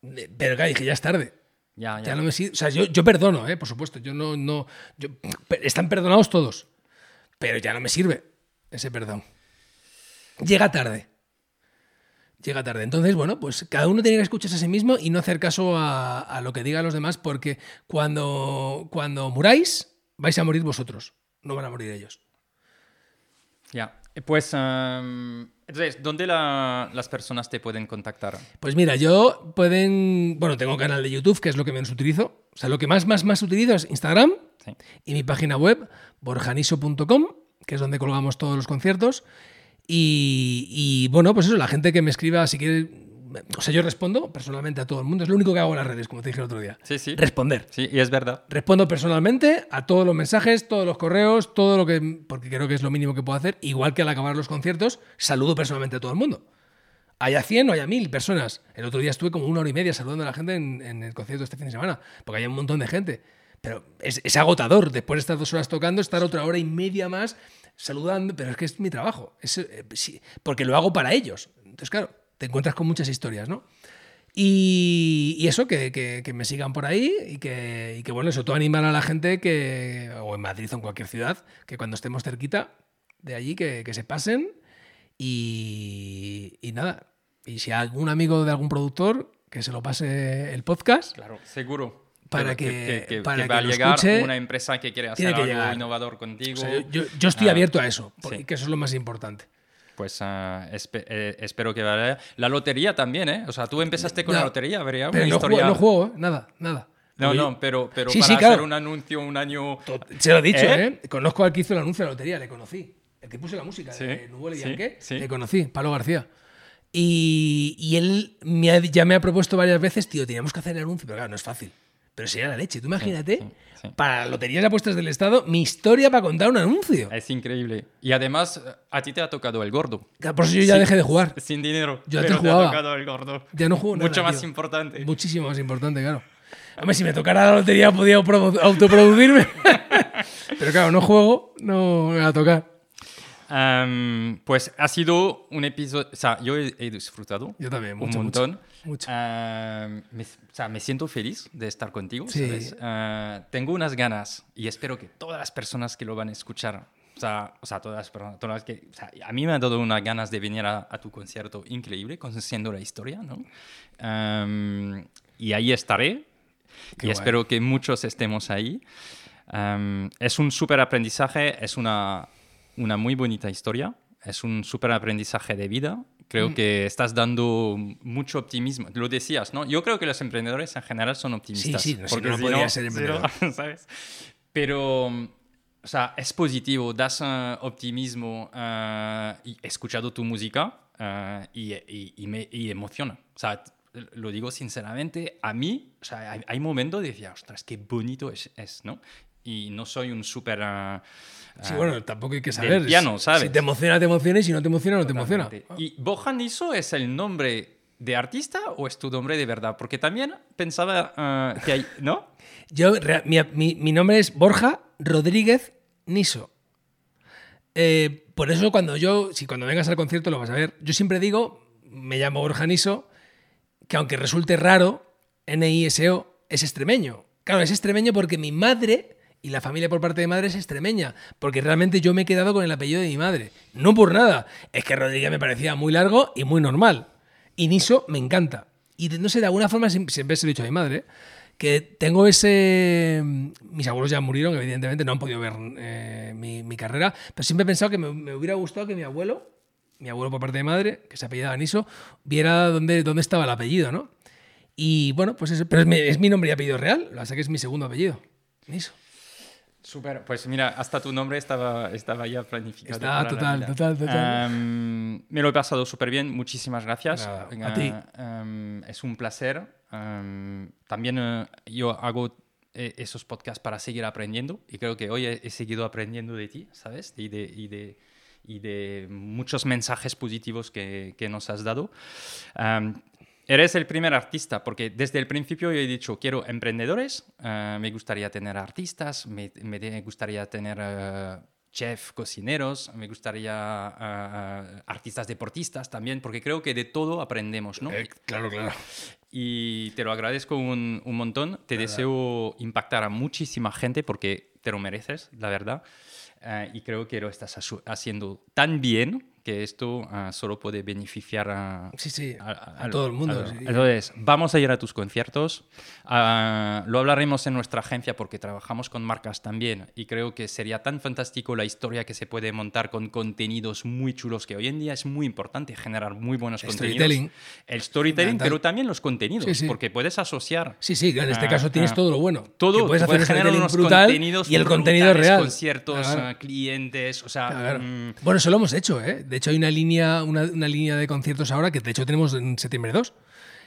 Pero claro, dije, ya es tarde. Ya no me sigo. O sea, yo perdono, por supuesto. Están perdonados todos. Pero ya no me sirve ese perdón. Llega tarde. Entonces, bueno, pues cada uno tiene que escucharse a sí mismo y no hacer caso a lo que digan los demás, porque cuando muráis, vais a morir vosotros. No van a morir ellos. Ya. Pues, entonces, ¿dónde las personas te pueden contactar? Pues mira, bueno, tengo canal de YouTube, que es lo que menos utilizo. O sea, lo que más utilizo es Instagram. Sí. Y mi página web, borjaniso.com, que es donde colgamos todos los conciertos. Y bueno, pues eso, la gente que me escriba, si quiere... O sea, yo respondo personalmente a todo el mundo. Es lo único que hago en las redes, como te dije el otro día. Sí. Responder. Sí, y es verdad. Respondo personalmente a todos los mensajes, todos los correos, todo lo que... Porque creo que es lo mínimo que puedo hacer. Igual que al acabar los conciertos, saludo personalmente a todo el mundo. Haya 100 o haya 1000 personas. El otro día estuve como 1 hora y media saludando a la gente en el concierto este fin de semana. Porque hay un montón de gente. Pero es agotador, después de estar 2 horas tocando, estar otra 1 hora y media más saludando, pero es que es mi trabajo, sí, porque lo hago para ellos. Entonces, claro, te encuentras con muchas historias, ¿no? Y eso, que me sigan por ahí y que bueno, eso, todo animar a la gente que, o en Madrid o en cualquier ciudad, que cuando estemos cerquita de allí, que se pasen y nada. Y si algún amigo de algún productor, que se lo pase el podcast. Claro, seguro. Para que va a llegar escuche, una empresa que quiere hacer algo innovador contigo. O sea, yo estoy abierto a eso, porque sí. Eso es lo más importante. Pues espero que vaya. La lotería también, ¿eh? O sea, tú empezaste con la lotería, habría una historia. Pero no juego, nada. No, pero sí, para hacer un anuncio un año... Se lo he dicho, ¿eh? Conozco al que hizo el anuncio de la lotería, le conocí. El que puso la música, le conocí, Pablo García. Y él ya me ha propuesto varias veces, tío, teníamos que hacer el anuncio, pero claro, no es fácil. Pero sería la leche. Tú imagínate, sí. Para loterías de apuestas del Estado, mi historia para contar un anuncio. Es increíble. Y además, a ti te ha tocado el gordo. Por eso yo ya dejé de jugar. Sin dinero. Yo antes jugaba. Te ha tocado el gordo. Ya no juego nada. Mucho más importante. Muchísimo más importante, claro. Hombre, si me tocara la lotería podía autoproducirme. Pero claro, no juego, no me va a tocar. Pues ha sido un episodio... O sea, yo he disfrutado. Yo también, un montón. Mucho. Me siento feliz de estar contigo, sí. ¿Sabes? Tengo unas ganas y espero que todas las personas que lo van a escuchar, a mí me han dado unas ganas de venir a tu concierto increíble, conociendo la historia, ¿no? Y ahí estaré. Qué guay. Espero que muchos estemos ahí. Es un súper aprendizaje, es una muy bonita historia, es un súper aprendizaje de vida. Creo que estás dando mucho optimismo. Lo decías, ¿no? Yo creo que los emprendedores en general son optimistas. Sí, porque no podría ser emprendedor. ¿Sabes? Pero, o sea, es positivo, das optimismo. Y he escuchado tu música y me emociona. O sea, lo digo sinceramente, a mí, o sea, hay momentos de decir, ostras, qué bonito es, ¿no? Y no soy un súper... sí, bueno, tampoco hay que saber. Piano, ¿sabes? Si te emociona, te emociona, y si no te emociona, no te emociona. ¿Y Borja Niso es el nombre de artista o es tu nombre de verdad? Porque también pensaba que hay... ¿No? Mi nombre es Borja Rodríguez Niso. Por eso cuando vengas al concierto lo vas a ver. Yo siempre digo, me llamo Borja Niso, que aunque resulte raro, N-I-S-O, es extremeño. Claro, es extremeño porque mi madre... Y la familia por parte de madre es extremeña, porque realmente yo me he quedado con el apellido de mi madre. No por nada. Es que Rodríguez me parecía muy largo y muy normal. Y Niso me encanta. Y no sé, de alguna forma siempre se lo he dicho a mi madre, que tengo ese... Mis abuelos ya murieron, evidentemente, no han podido ver mi carrera, pero siempre he pensado que me hubiera gustado que mi abuelo por parte de madre, que se apellidaba Niso, viera dónde estaba el apellido, ¿no? Y bueno, pues eso. Pero es mi nombre y apellido real, o sea que es mi segundo apellido, Niso. Súper, pues mira, hasta tu nombre estaba ya planificado. Está total. Me lo he pasado súper bien, muchísimas gracias. A ti. Es un placer. También yo hago esos podcasts para seguir aprendiendo y creo que hoy he seguido aprendiendo de ti, ¿sabes? Y de muchos mensajes positivos que nos has dado. Eres el primer artista, porque desde el principio yo he dicho, quiero emprendedores, me gustaría tener artistas, me gustaría tener chefs, cocineros, me gustaría artistas deportistas también, porque creo que de todo aprendemos, ¿no? Claro. Y te lo agradezco un montón. Te deseo impactar a muchísima gente porque te lo mereces, la verdad. Y creo que lo estás haciendo tan bien que esto solo puede beneficiar a todo el mundo. Entonces, vamos a ir a tus conciertos. Lo hablaremos en nuestra agencia porque trabajamos con marcas también y creo que sería tan fantástico la historia que se puede montar con contenidos muy chulos, que hoy en día es muy importante generar muy buenos contenidos. El storytelling, pero también los contenidos, porque puedes asociar... Sí, en este caso tienes todo lo bueno. Todo. Puedes hacer generar unos brutal contenidos y el contenido real. Conciertos, clientes, o sea... Claro. Bueno, eso lo hemos hecho, ¿eh? De hecho, hay una línea de conciertos ahora que, de hecho, tenemos en septiembre 2,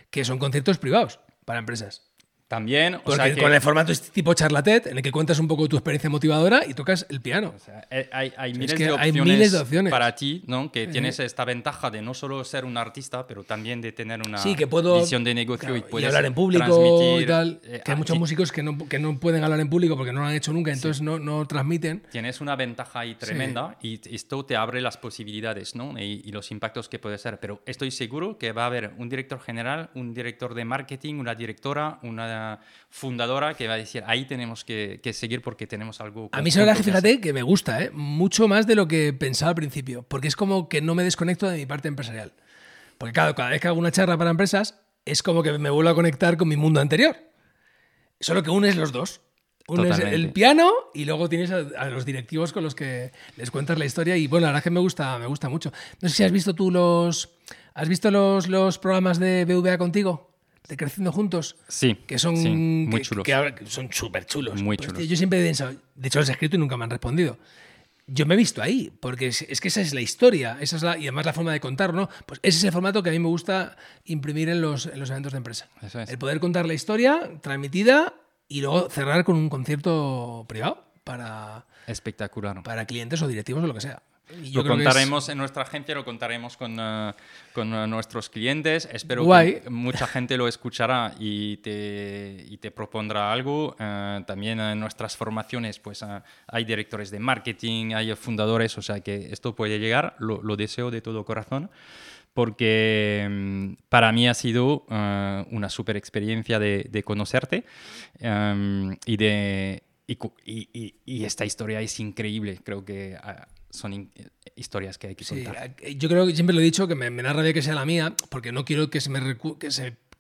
que son conciertos privados para empresas. También, o sea, con el formato tipo charlatet, en el que cuentas un poco tu experiencia motivadora y tocas el piano. O sea, hay miles de opciones para ti, ¿no? Que tienes esta ventaja de no solo ser un artista, pero también de tener una visión de negocio, claro, y puedes hablar en público y tal. Que hay muchos músicos que no pueden hablar en público porque no lo han hecho nunca, entonces no transmiten. Tienes una ventaja ahí tremenda y esto te abre las posibilidades, ¿no? Y los impactos que puede ser. Pero estoy seguro que va a haber un director general, un director de marketing, una directora, una fundadora que va a decir, ahí tenemos que seguir porque tenemos algo... A mí esa verdad, fíjate, que me gusta, ¿eh? Mucho más de lo que pensaba al principio, porque es como que no me desconecto de mi parte empresarial. Porque claro, cada vez que hago una charla para empresas, es como que me vuelvo a conectar con mi mundo anterior. Solo que unes los dos. Unes el piano y luego tienes a los directivos con los que les cuentas la historia y bueno, la verdad es que me gusta mucho. No sé si has visto tú los programas de BVA Contigo. De Creciendo Juntos, que son súper chulos. Muy chulos. Yo siempre he pensado, de hecho los he escrito y nunca me han respondido. Yo me he visto ahí, porque es que esa es la historia, y además la forma de contar, ¿no? Pues ese es el formato que a mí me gusta imprimir en los eventos de empresa. Eso es. El poder contar la historia transmitida y luego cerrar con un concierto privado para... Espectacular. Para clientes o directivos o lo que sea. Yo lo contaremos en nuestra agencia, lo contaremos con nuestros clientes. Espero que mucha gente lo escuchará y te propondrá algo. También en nuestras formaciones pues, hay directores de marketing, hay fundadores, o sea que esto puede llegar. Lo deseo de todo corazón porque para mí ha sido una súper experiencia de conocerte y esta historia es increíble. Creo que... son historias que hay que contar. Sí, yo creo que siempre lo he dicho, que me da rabia que sea la mía, porque no quiero que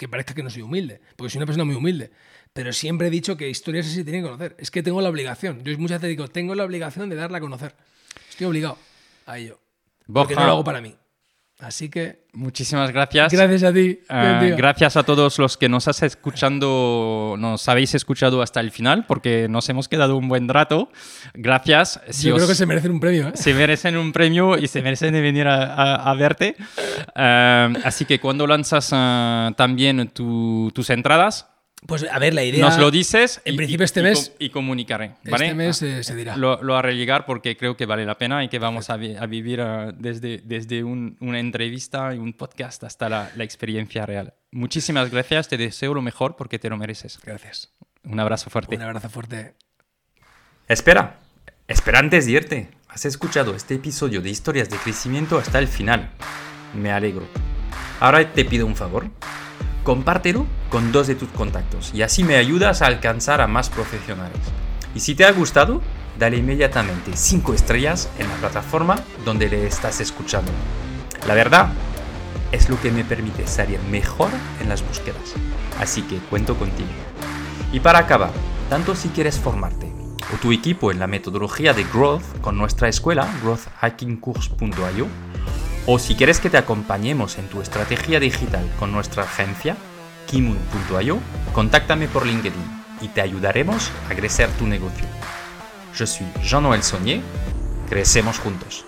parezca que no soy humilde, porque soy una persona muy humilde. Pero siempre he dicho que historias así tienen que conocer. Es que tengo la obligación. Yo muchas veces digo, tengo la obligación de darla a conocer. Estoy obligado a ello. Porque no lo hago para mí. Así que... Muchísimas gracias. Gracias a ti. Gracias a todos los que nos habéis escuchado hasta el final, porque nos hemos quedado un buen rato. Gracias. Yo creo que se merecen un premio. Se merecen un premio y se merecen de venir a verte. Así que cuando lanzas también tus entradas... Pues a ver, la idea... Nos lo dices en principio este mes y comunicaré, ¿vale? Este mes se dirá. Lo haré llegar porque creo que vale la pena y que vamos a vivir desde una entrevista y un podcast hasta la experiencia real. Muchísimas gracias, te deseo lo mejor porque te lo mereces. Gracias. Un abrazo fuerte. Un abrazo fuerte. Espera antes de irte. Has escuchado este episodio de Historias de Crecimiento hasta el final. Me alegro. Ahora te pido un favor. Compártelo con 2 de tus contactos y así me ayudas a alcanzar a más profesionales. Y si te ha gustado, dale inmediatamente 5 estrellas en la plataforma donde le estás escuchando. La verdad es lo que me permite salir mejor en las búsquedas, así que cuento contigo. Y para acabar, tanto si quieres formarte o tu equipo en la metodología de Growth con nuestra escuela GrowthHackingCourse.io, o si quieres que te acompañemos en tu estrategia digital con nuestra agencia, Kimoon.io, contáctame por LinkedIn y te ayudaremos a crecer tu negocio. Yo soy Jean Noel Saunier, crecemos juntos.